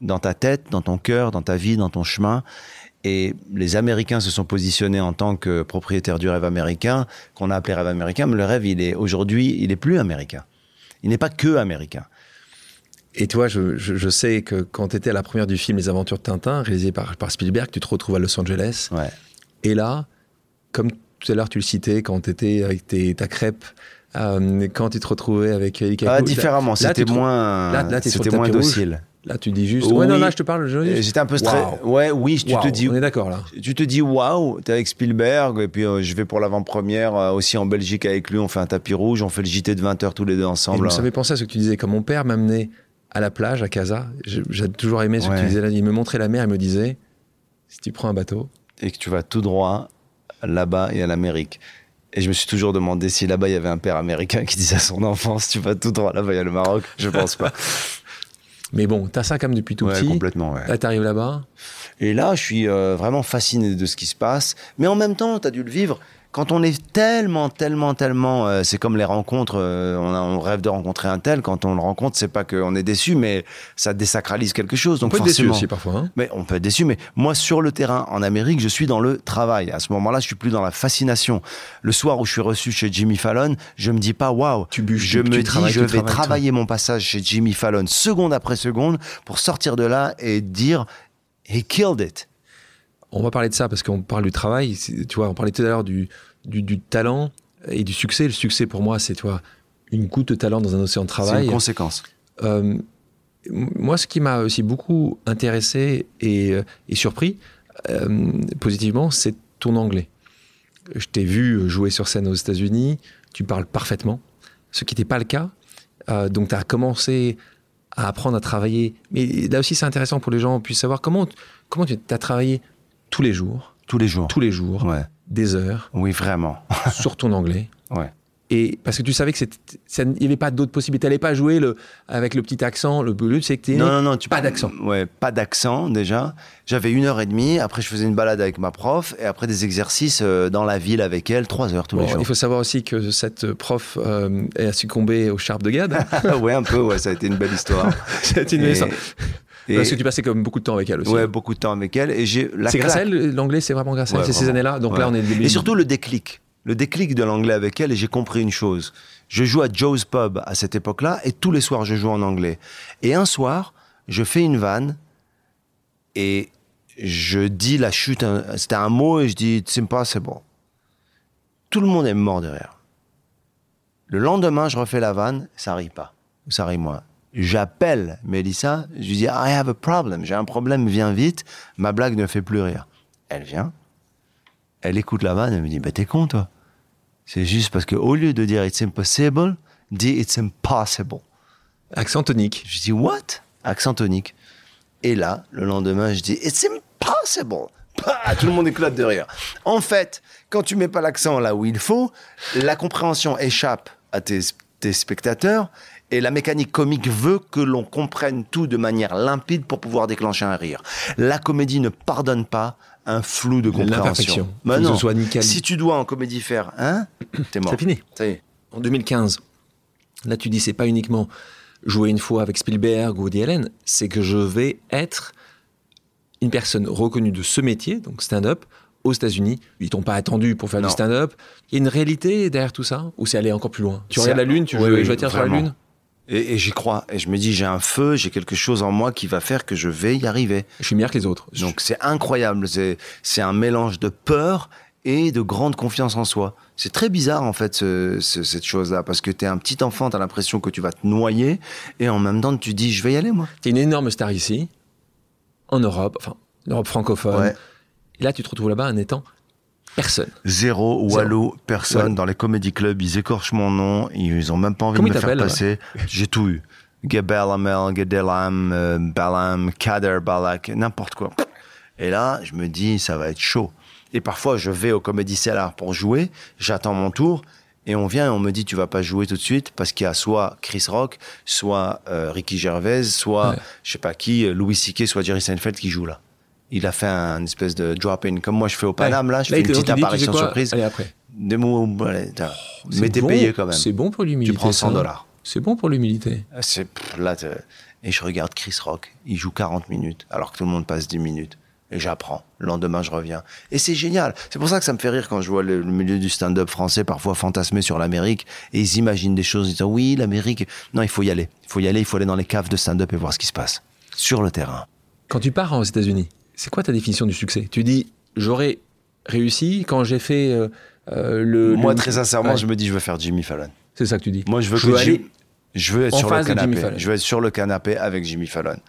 dans ta tête, dans ton cœur, dans ta vie, dans ton chemin. Et les Américains se sont positionnés en tant que propriétaires du rêve américain, qu'on a appelé rêve américain, mais le rêve, aujourd'hui, il n'est plus américain. Il n'est pas que américain. Et toi, je sais que quand tu étais à la première du film Les Aventures de Tintin, réalisé par Spielberg, tu te retrouves à Los Angeles. Ouais. Et là, comme tout à l'heure tu le citais, quand tu étais avec ta crêpe, quand tu te retrouvais avec Eric Akou, différemment, c'était moins docile. Là, tu dis juste. Oui. Ouais, non, là, je te parle. J'étais un peu stressé. Wow. Ouais, oui, tu te dis. On est d'accord là. Tu te dis waouh, t'es avec Spielberg et puis je vais pour l'avant-première aussi en Belgique avec lui. On fait un tapis rouge, on fait le JT de 20h tous les deux ensemble. Et ça me fait penser à ce que tu disais. Quand mon père m'amenait à la plage à Casa, j'ai toujours aimé ce que tu disais là. Il me montrait la mer, il me disait si tu prends un bateau et que tu vas tout droit là-bas et à l'Amérique. Et je me suis toujours demandé si là-bas, il y avait un père américain qui disait à son enfant, si tu vas tout droit là-bas, il y a le Maroc. Je pense pas. Mais bon, t'as ça quand même depuis tout petit. Complètement, ouais. Là, t'arrives là-bas. Et là, je suis vraiment fasciné de ce qui se passe. Mais en même temps, t'as dû le vivre. Quand on est tellement... c'est comme les rencontres. On rêve de rencontrer un tel. Quand on le rencontre, c'est pas qu'on est déçu, mais ça désacralise quelque chose. Donc on peut être déçu aussi parfois. Hein. Mais on peut être déçu. Mais moi, sur le terrain, en Amérique, je suis dans le travail. À ce moment-là, je suis plus dans la fascination. Le soir où je suis reçu chez Jimmy Fallon, je me dis pas waouh. Je vais travailler mon passage chez Jimmy Fallon, seconde après seconde, pour sortir de là et dire he killed it. On va parler de ça parce qu'on parle du travail. Tu vois, on parlait tout à l'heure du talent et du succès. Le succès, pour moi, c'est une goutte de talent dans un océan de travail. C'est une conséquence. Moi, ce qui m'a aussi beaucoup intéressé et surpris positivement, c'est ton anglais. Je t'ai vu jouer sur scène aux États-Unis. Tu parles parfaitement, ce qui n'était pas le cas. Donc, tu as commencé à apprendre à travailler. Mais là aussi, c'est intéressant pour les gens puissent savoir comment tu as travaillé. Tous les jours. Des heures. Oui, vraiment. Sur ton anglais. Ouais. Et parce que tu savais que il n'y avait pas d'autres possibilités. Tu n'allais pas jouer avec le petit accent, le bleu, c'est que tu pas d'accent. Ouais, pas d'accent déjà. J'avais 1h30, après je faisais une balade avec ma prof et après des exercices dans la ville avec elle, 3 heures tous les jours. Il faut savoir aussi que cette prof a succombé aux charpes de Gad. Ouais, un peu, ouais, ça a été une belle histoire. Ça a été une belle histoire. Parce que tu passais comme beaucoup de temps avec elle aussi. Ouais, beaucoup de temps avec elle. Et c'est grâce à elle, l'anglais, c'est vraiment grâce à elle, c'est ces années-là. Donc là, on est début. Et surtout le déclic de l'anglais avec elle, et j'ai compris une chose. Je joue à Joe's Pub à cette époque-là, et tous les soirs, je joue en anglais. Et un soir, je fais une vanne, et je dis la chute, c'était un mot, et je dis « It's impossible ». Tout le monde est mort de rire. Le lendemain, je refais la vanne, ça rit pas, ça rit moins. J'appelle Mélissa, je lui dis « I have a problem », j'ai un problème, viens vite, ma blague ne fait plus rire. Elle vient. Elle écoute la vanne, elle me dit « Bah t'es con toi ». C'est juste parce qu'au lieu de dire « It's impossible », dis « It's impossible ». Accent tonique. Je dis « What ?» Accent tonique. Et là, le lendemain, je dis « It's impossible ». Tout le monde éclate de rire. En fait, quand tu mets pas l'accent là où il faut, la compréhension échappe à tes spectateurs et la mécanique comique veut que l'on comprenne tout de manière limpide pour pouvoir déclencher un rire. La comédie ne pardonne pas un flou de compréhension. Maintenant, si tu dois en comédie faire, t'es mort. C'est fini. En 2015, là tu dis c'est pas uniquement jouer une fois avec Spielberg ou Woody Allen, c'est que je vais être une personne reconnue de ce métier, donc stand-up, aux États-Unis. Ils t'ont pas attendu pour faire du stand-up. Il y a une réalité derrière tout ça, ou c'est aller encore plus loin. Tu regardes la lune, je vais tirer sur la lune. Et j'y crois. Et je me dis, j'ai un feu, j'ai quelque chose en moi qui va faire que je vais y arriver. Je suis meilleur que les autres. Donc c'est incroyable. C'est un mélange de peur et de grande confiance en soi. C'est très bizarre, en fait, cette chose-là. Parce que t'es un petit enfant, t'as l'impression que tu vas te noyer. Et en même temps, tu dis, je vais y aller, moi. T'es une énorme star ici, en Europe, enfin, l'Europe francophone. Ouais. Et là, tu te retrouves là-bas en étant... personne. Zéro, Wallo, personne. Dans les comédie clubs, ils écorchent mon nom, ils ont même pas envie de me faire passer. J'ai tout eu. Gad Elmaleh, Gad Elmaleh, Balam, Kader, Balak, n'importe quoi. Et là, je me dis, ça va être chaud. Et parfois, je vais au Comedy Cellar pour jouer, j'attends mon tour, et on vient et on me dit, tu vas pas jouer tout de suite, parce qu'il y a soit Chris Rock, soit Ricky Gervais, soit, je sais pas qui, Louis C.K., soit Jerry Seinfeld qui joue là. Il a fait un espèce de drop-in. Comme moi, je fais au Paname, là, je fais une petite apparition surprise. Allez, après. Des mots, mais t'es payé quand même. C'est bon pour l'humilité. Tu prends $100. C'est bon pour l'humilité. Et je regarde Chris Rock. Il joue 40 minutes, alors que tout le monde passe 10 minutes. Et j'apprends. Le lendemain, je reviens. Et c'est génial. C'est pour ça que ça me fait rire quand je vois le milieu du stand-up français parfois fantasmer sur l'Amérique. Et ils imaginent des choses. Ils disent, oui, l'Amérique. Non, il faut y aller. Il faut aller dans les caves de stand-up et voir ce qui se passe. Sur le terrain. Quand tu pars aux États-Unis, c'est quoi ta définition du succès ? Tu dis, j'aurais réussi quand j'ai fait Moi, très sincèrement, je me dis, je veux faire Jimmy Fallon. C'est ça que tu dis. Moi, je veux être sur le canapé. Je veux être sur le canapé avec Jimmy Fallon.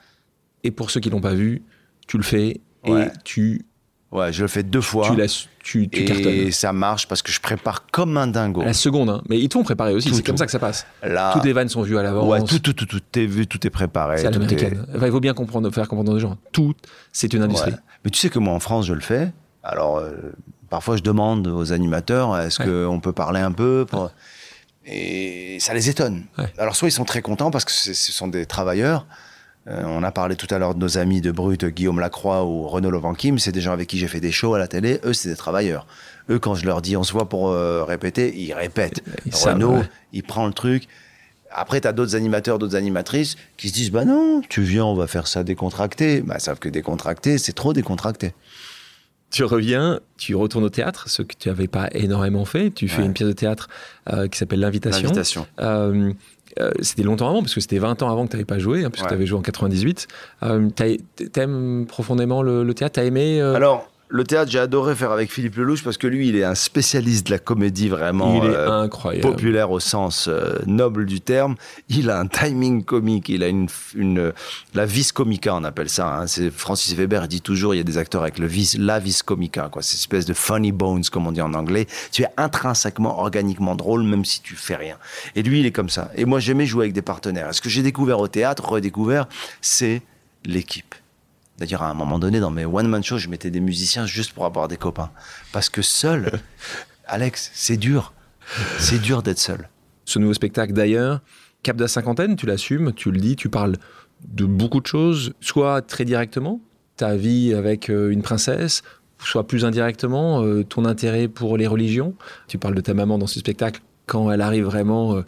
Et pour ceux qui ne l'ont pas vu, tu le fais et tu... Ouais, je le fais 2 fois. Tu cartonnes. Et ça marche parce que je prépare comme un dingo. À la seconde, mais ils t'ont préparé aussi, comme ça que ça passe. Toutes les vannes sont vues à l'avance. Ouais, tout est vu, tout est préparé. C'est à l'américaine. Enfin, il faut bien faire comprendre aux gens. Tout, c'est une industrie. Ouais. Mais tu sais que moi, en France, je le fais. Alors, parfois, je demande aux animateurs, est-ce qu'on peut parler un peu Et ça les étonne. Ouais. Alors, soit ils sont très contents parce que ce sont des travailleurs. On a parlé tout à l'heure de nos amis de Brut, Guillaume Lacroix ou Renaud Lovankim. C'est des gens avec qui j'ai fait des shows à la télé. Eux, c'est des travailleurs. Eux, quand je leur dis on se voit pour répéter, ils répètent. Renaud, il prend le truc. Après, t'as d'autres animateurs, d'autres animatrices qui se disent, bah non, tu viens, on va faire ça décontracté. Bah, savent que décontracté, c'est trop décontracté. Tu reviens, tu retournes au théâtre, ce que tu n'avais pas énormément fait. Tu fais une pièce de théâtre qui s'appelle L'Invitation. C'était longtemps avant, parce que c'était 20 ans avant que tu n'avais pas joué, puisque tu avais joué en 98. T'aimes profondément le théâtre ? T'as aimé Alors, le théâtre, j'ai adoré faire avec Philippe Lelouch, parce que lui, il est un spécialiste de la comédie vraiment populaire au sens noble du terme. Il a un timing comique, il a la vis comica, on appelle ça. C'est Francis Weber dit toujours, il y a des acteurs avec la vis comica, quoi. C'est une espèce de funny bones, comme on dit en anglais. Tu es intrinsèquement, organiquement drôle, même si tu fais rien. Et lui, il est comme ça. Et moi, j'aimais jouer avec des partenaires. Et ce que j'ai découvert au théâtre, redécouvert, c'est l'équipe. C'est-à-dire, à un moment donné, dans mes one-man shows, je mettais des musiciens juste pour avoir des copains. Parce que seul, Alex, c'est dur. C'est dur d'être seul. Ce nouveau spectacle, d'ailleurs, cap de la cinquantaine, tu l'assumes, tu le dis, tu parles de beaucoup de choses, soit très directement, ta vie avec une princesse, soit plus indirectement, ton intérêt pour les religions. Tu parles de ta maman dans ce spectacle, quand elle arrive vraiment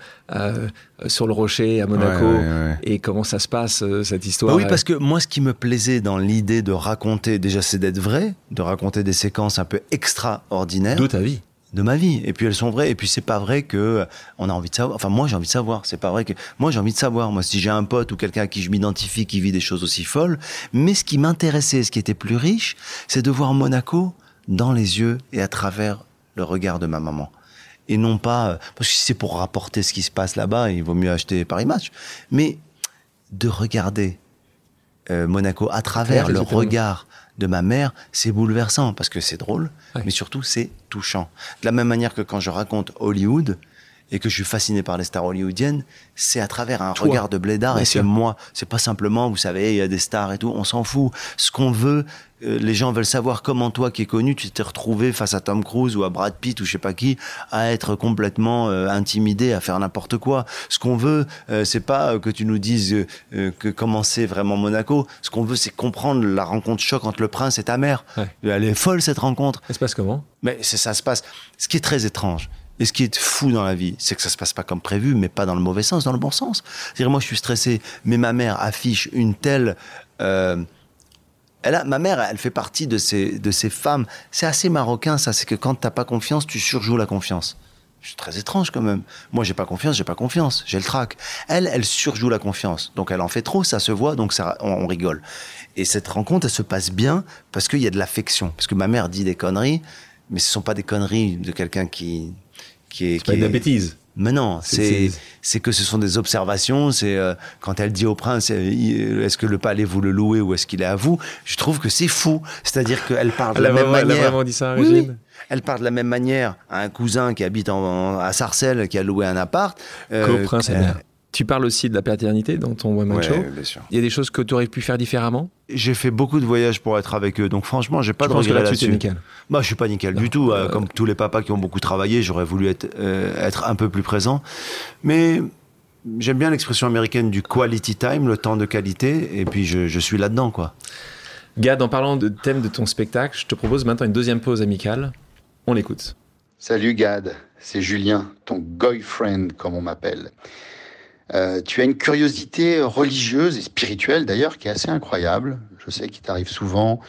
sur le rocher à Monaco, ouais. Et comment ça se passe, cette histoire. Oui, parce que moi, ce qui me plaisait dans l'idée de raconter, déjà, c'est d'être vrai, de raconter des séquences un peu extraordinaires. De ta vie. De ma vie. Et puis elles sont vraies. Et puis c'est pas vrai que on a envie de savoir. Enfin, moi, j'ai envie de savoir. C'est pas vrai que moi, j'ai envie de savoir. Moi, si j'ai un pote ou quelqu'un à qui je m'identifie qui vit des choses aussi folles. Mais ce qui m'intéressait, ce qui était plus riche, c'est de voir Monaco dans les yeux et à travers le regard de ma maman. Et non pas, parce que si c'est pour rapporter ce qui se passe là-bas, il vaut mieux acheter Paris Match. Mais de regarder Monaco à travers le regard de ma mère, c'est bouleversant parce que c'est drôle, ouais. Mais surtout c'est touchant. De la même manière que quand je raconte Hollywood et que je suis fasciné par les stars hollywoodiennes, c'est à travers un regard de blédard, et c'est moi. C'est pas simplement, vous savez, il y a des stars et tout, on s'en fout. Ce qu'on veut, les gens veulent savoir comment toi qui es connu, tu t'es retrouvé face à Tom Cruise ou à Brad Pitt ou je sais pas qui, à être complètement intimidé, à faire n'importe quoi. Ce qu'on veut, c'est pas que tu nous dises que comment c'est vraiment Monaco. Ce qu'on veut, c'est comprendre la rencontre choc entre le prince et ta mère. Ouais. Elle est folle, cette rencontre. Elle se passe comment ? Mais ça se passe. Ce qui est très étrange, et ce qui est fou dans la vie, c'est que ça se passe pas comme prévu, mais pas dans le mauvais sens, dans le bon sens. C'est-à-dire, moi, je suis stressé, mais ma mère affiche une telle... ma mère, elle fait partie de ces femmes. C'est assez marocain, ça. C'est que quand t'as pas confiance, tu surjoues la confiance. C'est très étrange, quand même. Moi, j'ai pas confiance. J'ai le trac. Elle surjoue la confiance. Donc, elle en fait trop, ça se voit, donc ça, on rigole. Et cette rencontre, elle se passe bien parce qu'il y a de l'affection. Parce que ma mère dit des conneries, mais ce sont pas des conneries de quelqu'un qui est de la bêtise. Mais non, c'est que ce sont des observations. C'est quand elle dit au prince, est-ce que le palais vous le louez ou est-ce qu'il est à vous ? Je trouve que c'est fou. C'est-à-dire qu'elle parle de la même manière. Elle a vraiment dit ça à Régine. Oui. Elle parle de la même manière à un cousin qui habite à Sarcelles, qui a loué un appart. Qu'au prince et mère. Tu parles aussi de la paternité dans ton One Man Show. Bien sûr. Il y a des choses que tu aurais pu faire différemment ? J'ai fait beaucoup de voyages pour être avec eux, donc franchement, j'ai pas de regrets là-dessus. Tu es nickel. Bah, je suis pas nickel du tout. Comme tous les papas qui ont beaucoup travaillé, j'aurais voulu être un peu plus présent. Mais j'aime bien l'expression américaine du quality time, le temps de qualité, et puis je suis là-dedans, quoi. Gad, en parlant de thème de ton spectacle, je te propose maintenant une deuxième pause amicale. On l'écoute. Salut Gad, c'est Julien, ton boyfriend comme on m'appelle. Tu as une curiosité religieuse et spirituelle d'ailleurs qui est assez incroyable. Je sais qu'il t'arrive souvent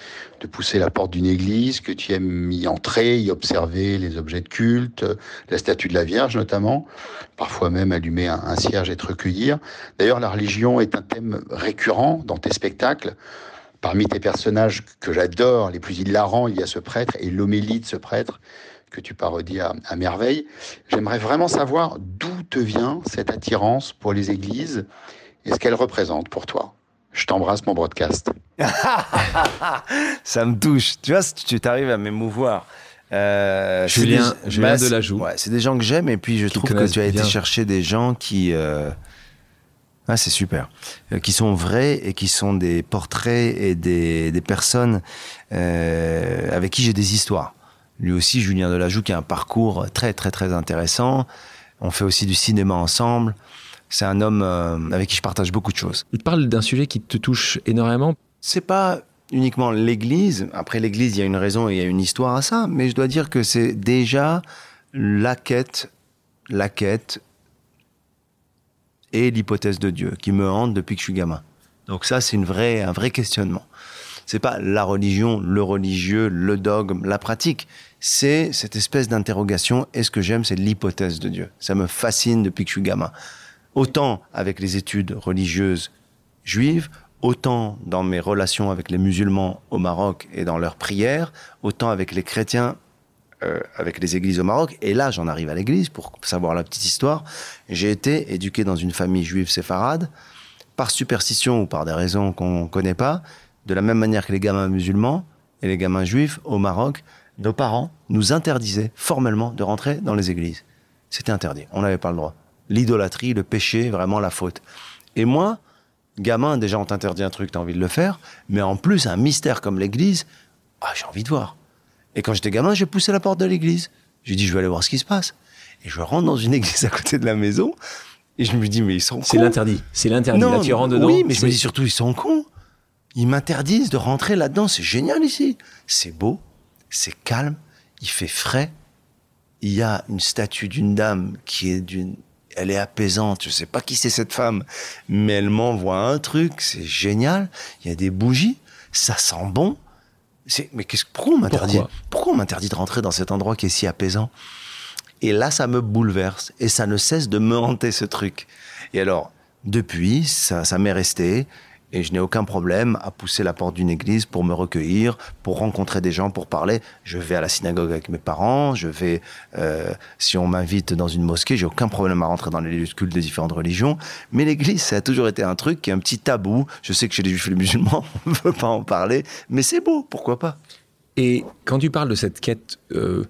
de pousser la porte d'une église, que tu aimes y entrer, y observer les objets de culte, la statue de la Vierge notamment, parfois même allumer un cierge et te recueillir. D'ailleurs, la religion est un thème récurrent dans tes spectacles. Parmi tes personnages que j'adore, les plus hilarants, il y a ce prêtre et l'homélie de ce prêtre que tu parodies à merveille. J'aimerais vraiment savoir d'où te vient cette attirance pour les églises et ce qu'elles représentent pour toi. Je t'embrasse, mon broadcast. Ça me touche. Tu vois, tu t'arrives à m'émouvoir. Julien Delajoux. Ouais, c'est des gens que j'aime et puis je trouve que tu as été chercher des gens qui... Ah, c'est super. Qui sont vrais et qui sont des portraits et des personnes avec qui j'ai des histoires. Lui aussi, Julien Delajoux, qui a un parcours très, très, très intéressant. On fait aussi du cinéma ensemble. C'est un homme avec qui je partage beaucoup de choses. Il parle d'un sujet qui te touche énormément. C'est pas uniquement l'Église. Après l'Église, il y a une raison et il y a une histoire à ça. Mais je dois dire que c'est déjà la quête et l'hypothèse de Dieu qui me hante depuis que je suis gamin. Donc ça, c'est un vrai questionnement. C'est pas la religion, le religieux, le dogme, la pratique. C'est cette espèce d'interrogation. Et ce que j'aime, c'est l'hypothèse de Dieu. Ça me fascine depuis que je suis gamin. Autant avec les études religieuses juives, autant dans mes relations avec les musulmans au Maroc et dans leurs prières, autant avec les chrétiens, avec les églises au Maroc. Et là, j'en arrive à l'église pour savoir la petite histoire. J'ai été éduqué dans une famille juive séfarade, par superstition ou par des raisons qu'on ne connaît pas. De la même manière que les gamins musulmans et les gamins juifs au Maroc, nos parents nous interdisaient formellement de rentrer dans les églises. C'était interdit, on n'avait pas le droit. L'idolâtrie, le péché, vraiment la faute. Et moi, gamin, déjà on t'interdit un truc, t'as envie de le faire, mais en plus un mystère comme l'église, j'ai envie de voir. Et quand j'étais gamin, j'ai poussé la porte de l'église. J'ai dit, je vais aller voir ce qui se passe. Et je rentre dans une église à côté de la maison et je me dis, mais ils sont cons. C'est l'interdit. C'est l'interdit. Non, là, tu rentres dedans. Oui, mais je me dis surtout, ils sont cons. Ils m'interdisent de rentrer là-dedans. C'est génial ici. C'est beau. C'est calme. Il fait frais. Il y a une statue d'une dame qui est d'une... Elle est apaisante. Je sais pas qui c'est cette femme, mais elle m'envoie un truc. C'est génial. Il y a des bougies. Ça sent bon. Mais pourquoi on m'interdit? Pourquoi on m'interdit de rentrer dans cet endroit qui est si apaisant? Et là, ça me bouleverse. Et ça ne cesse de me hanter, ce truc. Et alors, depuis, ça m'est resté. Et je n'ai aucun problème à pousser la porte d'une église pour me recueillir, pour rencontrer des gens, pour parler. Je vais à la synagogue avec mes parents. Je vais, si on m'invite dans une mosquée, j'ai aucun problème à rentrer dans les lieux de culte des différentes religions. Mais l'église, ça a toujours été un truc qui est un petit tabou. Je sais que chez les juifs et les musulmans, on ne veut pas en parler. Mais c'est beau, pourquoi pas? Et quand tu parles de cette quête de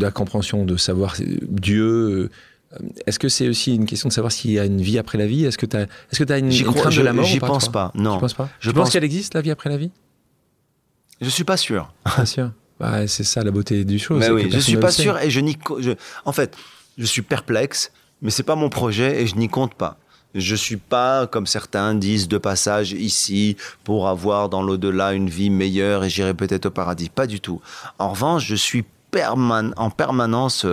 la compréhension, de savoir Dieu... Est-ce que c'est aussi une question de savoir s'il y a une vie après la vie? Est-ce que tu as une crainte de la mort? J'y pense pas, non. Tu penses pas? Je pense qu'elle existe, la vie après la vie? Je suis pas sûr. Pas sûr. Bah, c'est ça la beauté du chose. Mais oui, je suis pas sûr et en fait, je suis perplexe, mais c'est pas mon projet et je n'y compte pas. Je suis pas, comme certains disent, de passage ici pour avoir dans l'au-delà une vie meilleure et j'irai peut-être au paradis. Pas du tout. En revanche, je suis en permanence...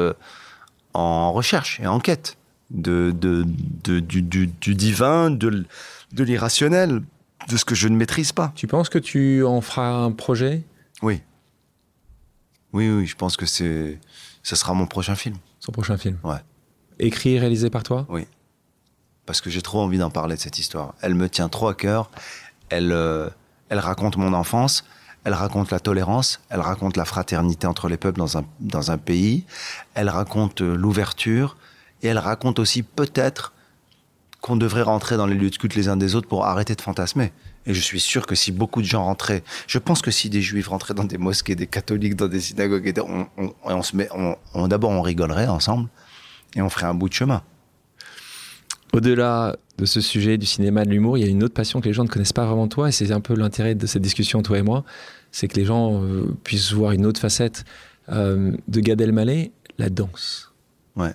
en recherche et en quête du divin, de l'irrationnel, de ce que je ne maîtrise pas. Tu penses que tu en feras un projet? Oui. Oui, je pense que ça sera mon prochain film. Son prochain film? Ouais. Écrit et réalisé par toi? Oui. Parce que j'ai trop envie d'en parler, de cette histoire. Elle me tient trop à cœur. Elle raconte mon enfance. Elle raconte la tolérance, elle raconte la fraternité entre les peuples dans un pays, elle raconte l'ouverture, et elle raconte aussi peut-être qu'on devrait rentrer dans les lieux de culte les uns des autres pour arrêter de fantasmer. Et je suis sûr que si beaucoup de gens rentraient, je pense que si des juifs rentraient dans des mosquées, des catholiques, dans des synagogues, d'abord on rigolerait ensemble, et on ferait un bout de chemin. Au-delà de ce sujet du cinéma, de l'humour, il y a une autre passion que les gens ne connaissent pas vraiment toi, et c'est un peu l'intérêt de cette discussion, toi et moi, c'est que les gens puissent voir une autre facette de Gad Elmaleh, la danse. Ouais.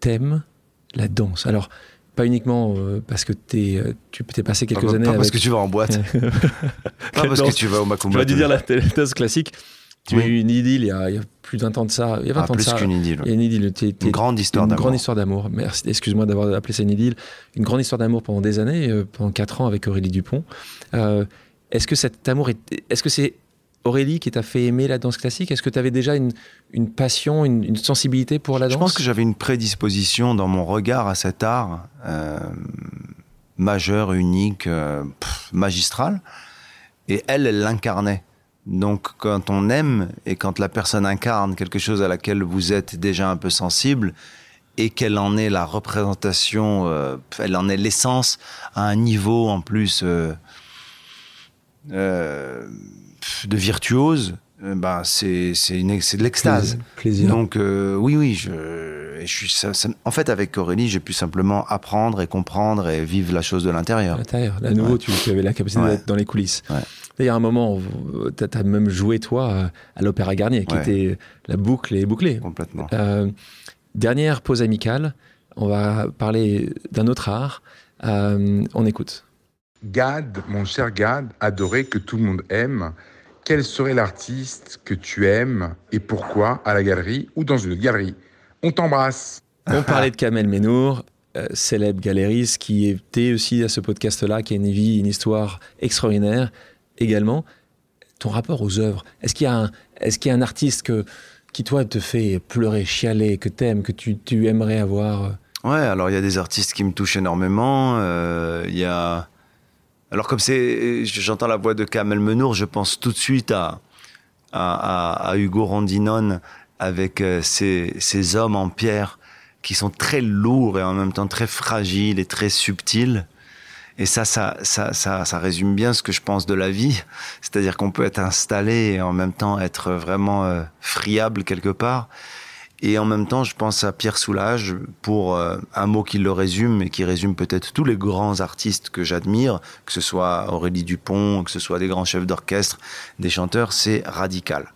T'aimes la danse. Alors, pas uniquement parce que tu t'es passé quelques années... Pas parce que tu vas en boîte. Pas parce que tu vas au Macumba. Tu vas dû dire la danse classique. Tu as eu une idylle il y a plus de 20 ans de ça. Il y a 20 ans de ça. Plus qu'une idylle. Il y a une idylle. Une grande histoire d'amour. Une grande histoire d'amour. Merci, excuse-moi d'avoir appelé ça une idylle. Une grande histoire d'amour pendant des années, pendant 4 ans avec Aurélie Dupont. Est-ce que cet amour est-ce que c'est Aurélie qui t'a fait aimer la danse classique? Est-ce que tu avais déjà une passion, une sensibilité pour la danse? Je pense que j'avais une prédisposition dans mon regard à cet art majeur, unique, magistral. Et elle l'incarnait. Donc, quand on aime et quand la personne incarne quelque chose à laquelle vous êtes déjà un peu sensible et qu'elle en est la représentation, elle en est l'essence à un niveau en plus de virtuose, c'est de l'extase. Plaisir. Donc, oui, je suis ça, en fait, avec Aurélie, j'ai pu simplement apprendre et comprendre et vivre la chose de l'intérieur. À l'intérieur, à nouveau, ouais. Tu avais la capacité d'être dans les coulisses. Ouais. Il y a un moment, tu as même joué, toi, à l'Opéra Garnier, qui était la boucle et bouclée. Complètement. Dernière pause amicale, on va parler d'un autre art. On écoute. Gad, mon cher Gad, adoré que tout le monde aime, quel serait l'artiste que tu aimes et pourquoi à la galerie ou dans une galerie? On t'embrasse. On parlait de Kamel Ménour. Célèbre galériste qui était aussi à ce podcast-là, qui a une vie, une histoire extraordinaire. Également, ton rapport aux œuvres. Est-ce qu'il y a un artiste qui, toi, te fait pleurer, chialer, que t'aimes, que tu aimerais avoir? Ouais, alors il y a des artistes qui me touchent énormément. Alors comme j'entends la voix de Kamel Ménour, je pense tout de suite à Ugo Rondinone avec ses hommes en pierre qui sont très lourds et en même temps très fragiles et très subtils. Et ça résume bien ce que je pense de la vie. C'est-à-dire qu'on peut être installé et en même temps être vraiment friable quelque part. Et en même temps, je pense à Pierre Soulages pour un mot qui le résume et qui résume peut-être tous les grands artistes que j'admire, que ce soit Aurélie Dupont, que ce soit des grands chefs d'orchestre, des chanteurs, c'est radical.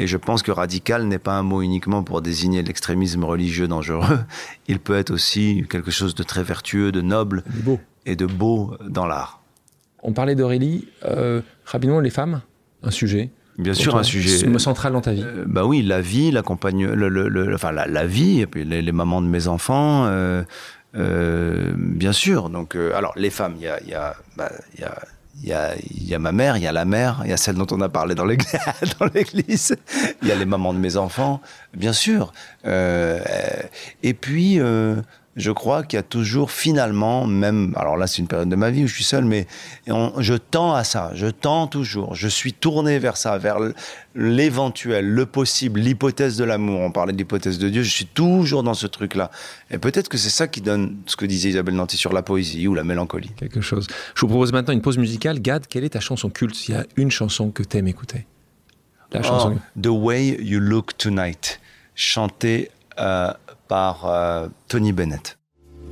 Et je pense que radical n'est pas un mot uniquement pour désigner l'extrémisme religieux dangereux. Il peut être aussi quelque chose de très vertueux, de noble et de beau dans l'art. On parlait d'Aurélie. Rapidement, les femmes, un sujet. Bien sûr, un sujet. Central dans ta vie. Bah oui, la vie, la vie, et puis les mamans de mes enfants. Bien sûr. Donc, alors, les femmes, il y a ma mère, il y a la mère, il y a celle dont on a parlé dans l'église, il y a les mamans de mes enfants, bien sûr. Et puis, je crois qu'il y a toujours finalement, même, alors là c'est une période de ma vie où je suis seul, mais je tends à ça, je tends toujours, je suis tourné vers ça, vers l'éventuel, le possible, l'hypothèse de l'amour, on parlait de l'hypothèse de Dieu, je suis toujours dans ce truc-là. Et peut-être que c'est ça qui donne ce que disait Isabelle Nanty sur la poésie ou la mélancolie. Quelque chose. Je vous propose maintenant une pause musicale. Gad, quelle est ta chanson culte, s'il y a une chanson que t'aimes écouter? La chanson... The Way You Look Tonight, chantée par Tony Bennett.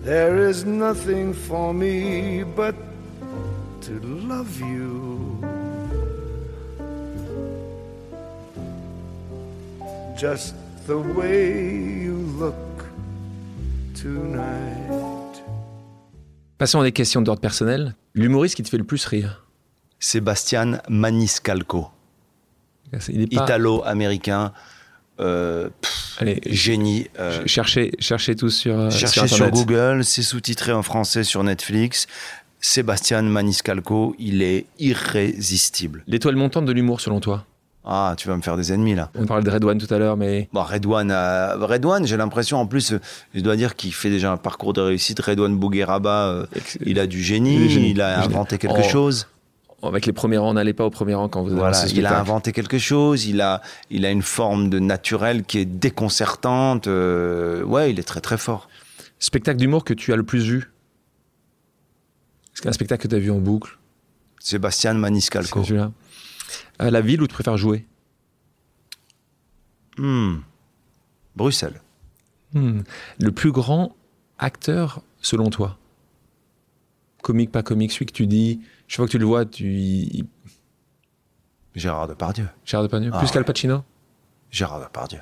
There is nothing for me but to love you. Just the way you look tonight. Passons à des questions d'ordre personnel. L'humoriste qui te fait le plus rire? Sébastien Maniscalco. Italo-américain. Allez, génie. Cherchez tout sur Google, c'est sous-titré en français sur Netflix. Sébastien Maniscalco, il est irrésistible. L'étoile montante de l'humour, selon toi? Ah, tu vas me faire des ennemis là. On parlait de Redouane tout à l'heure, mais... Bon, Redouane, j'ai l'impression, en plus, je dois dire qu'il fait déjà un parcours de réussite. Redouane Bougueraba, il a du génie, il a inventé quelque chose. Avec les premiers rangs, on n'allait pas au premier rang quand vous avez ce spectacle. Il a inventé quelque chose, il a une forme de naturel qui est déconcertante. Il est très très fort. Spectacle d'humour que tu as le plus vu? Est-ce qu'il y a un spectacle que tu as vu en boucle? Sébastien Maniscalco. C'est celui-là. La ville où tu préfères jouer? Bruxelles. Le plus grand acteur selon toi? Comique, pas comique, celui que tu dis... Chaque fois que tu le vois, Gérard Depardieu. Plus qu'Al Pacino? Gérard Depardieu.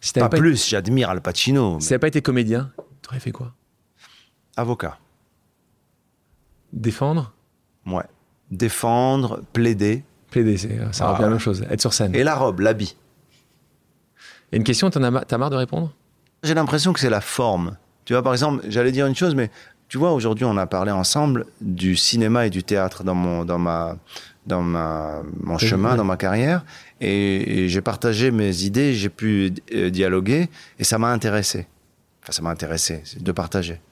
Si pas plus, j'admire Al Pacino. Si t'avais pas été comédien, t'aurais fait quoi? Avocat. Défendre? Ouais. Défendre, plaider. Plaider, ça rappelle la même chose, être sur scène. Et la robe, l'habit. Et une question, t'as marre de répondre? J'ai l'impression que c'est la forme. Tu vois, par exemple, j'allais dire une chose, mais... Tu vois, aujourd'hui, on a parlé ensemble du cinéma et du théâtre dans mon chemin, dans ma carrière. Et j'ai partagé mes idées, j'ai pu dialoguer, et ça m'a intéressé. Enfin, ça m'a intéressé, c'est de partager.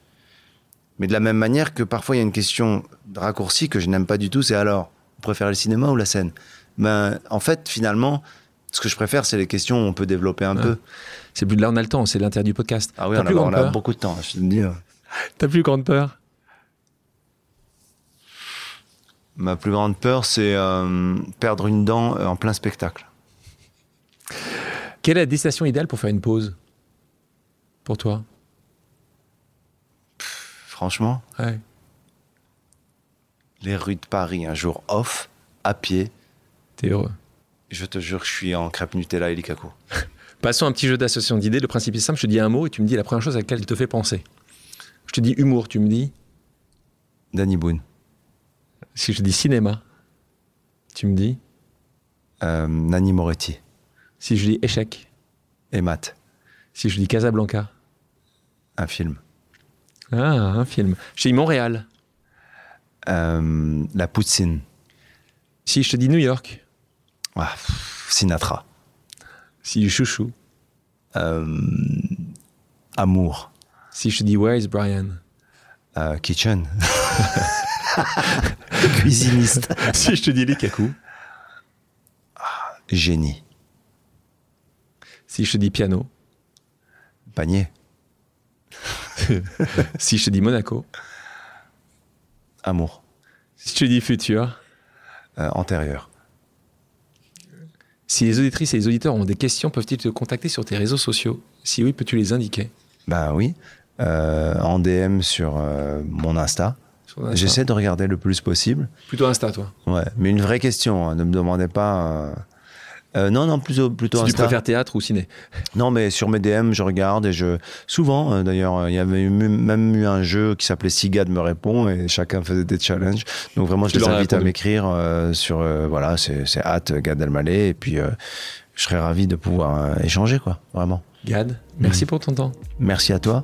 Mais de la même manière que parfois, il y a une question de raccourci que je n'aime pas du tout, c'est alors, vous préférez le cinéma ou la scène? En fait, finalement, ce que je préfère, c'est les questions où on peut développer un peu. C'est plus de là, on a le temps, c'est l'intérêt du podcast. Ah oui, on a beaucoup de temps, je veux dire. Ta plus grande peur? Ma plus grande peur, c'est perdre une dent en plein spectacle. Quelle est la destination idéale pour faire une pause? Pour toi? Franchement, les rues de Paris, un jour off, à pied. T'es heureux? Je te jure que je suis en crêpe Nutella et Licaco. Passons à un petit jeu d'association d'idées. Le principe est simple, je te dis un mot et tu me dis la première chose à laquelle il te fait penser. Je te dis humour, tu me dis Dany Boon. Si je te dis cinéma, tu me dis Nanni Moretti. Si je dis échec, et maths. Si je dis Casablanca, un film. Je te dis Montréal, la poutine. Si je te dis New York, Sinatra. Si je dis chouchou, amour. Si je te dis « Where is Brian ?»« Kitchen. » Cuisiniste. Si je te dis « Likaku »« Génie. » Si je te dis « Piano »« Panier. » Si je te dis « Monaco »« Amour. » Si je te dis « Futur »« Antérieur. » Si les auditrices et les auditeurs ont des questions, peuvent-ils te contacter sur tes réseaux sociaux? Si oui, peux-tu les indiquer? Ben oui. En DM sur mon Insta. J'essaie de regarder le plus possible. Plutôt Insta, toi? Ouais, mais une vraie question, hein, ne me demandez pas Non, plutôt Insta. Tu préfères théâtre ou ciné? Non, mais sur mes DM, je regarde et je... Souvent, d'ailleurs, il y avait même eu un jeu qui s'appelait « Si Gad me répond » et chacun faisait des challenges. Donc vraiment, je les invite à m'écrire sur... voilà, c'est Gad Elmaleh et puis je serais ravi de pouvoir échanger, quoi, vraiment. Gad, merci pour ton temps. Merci à toi.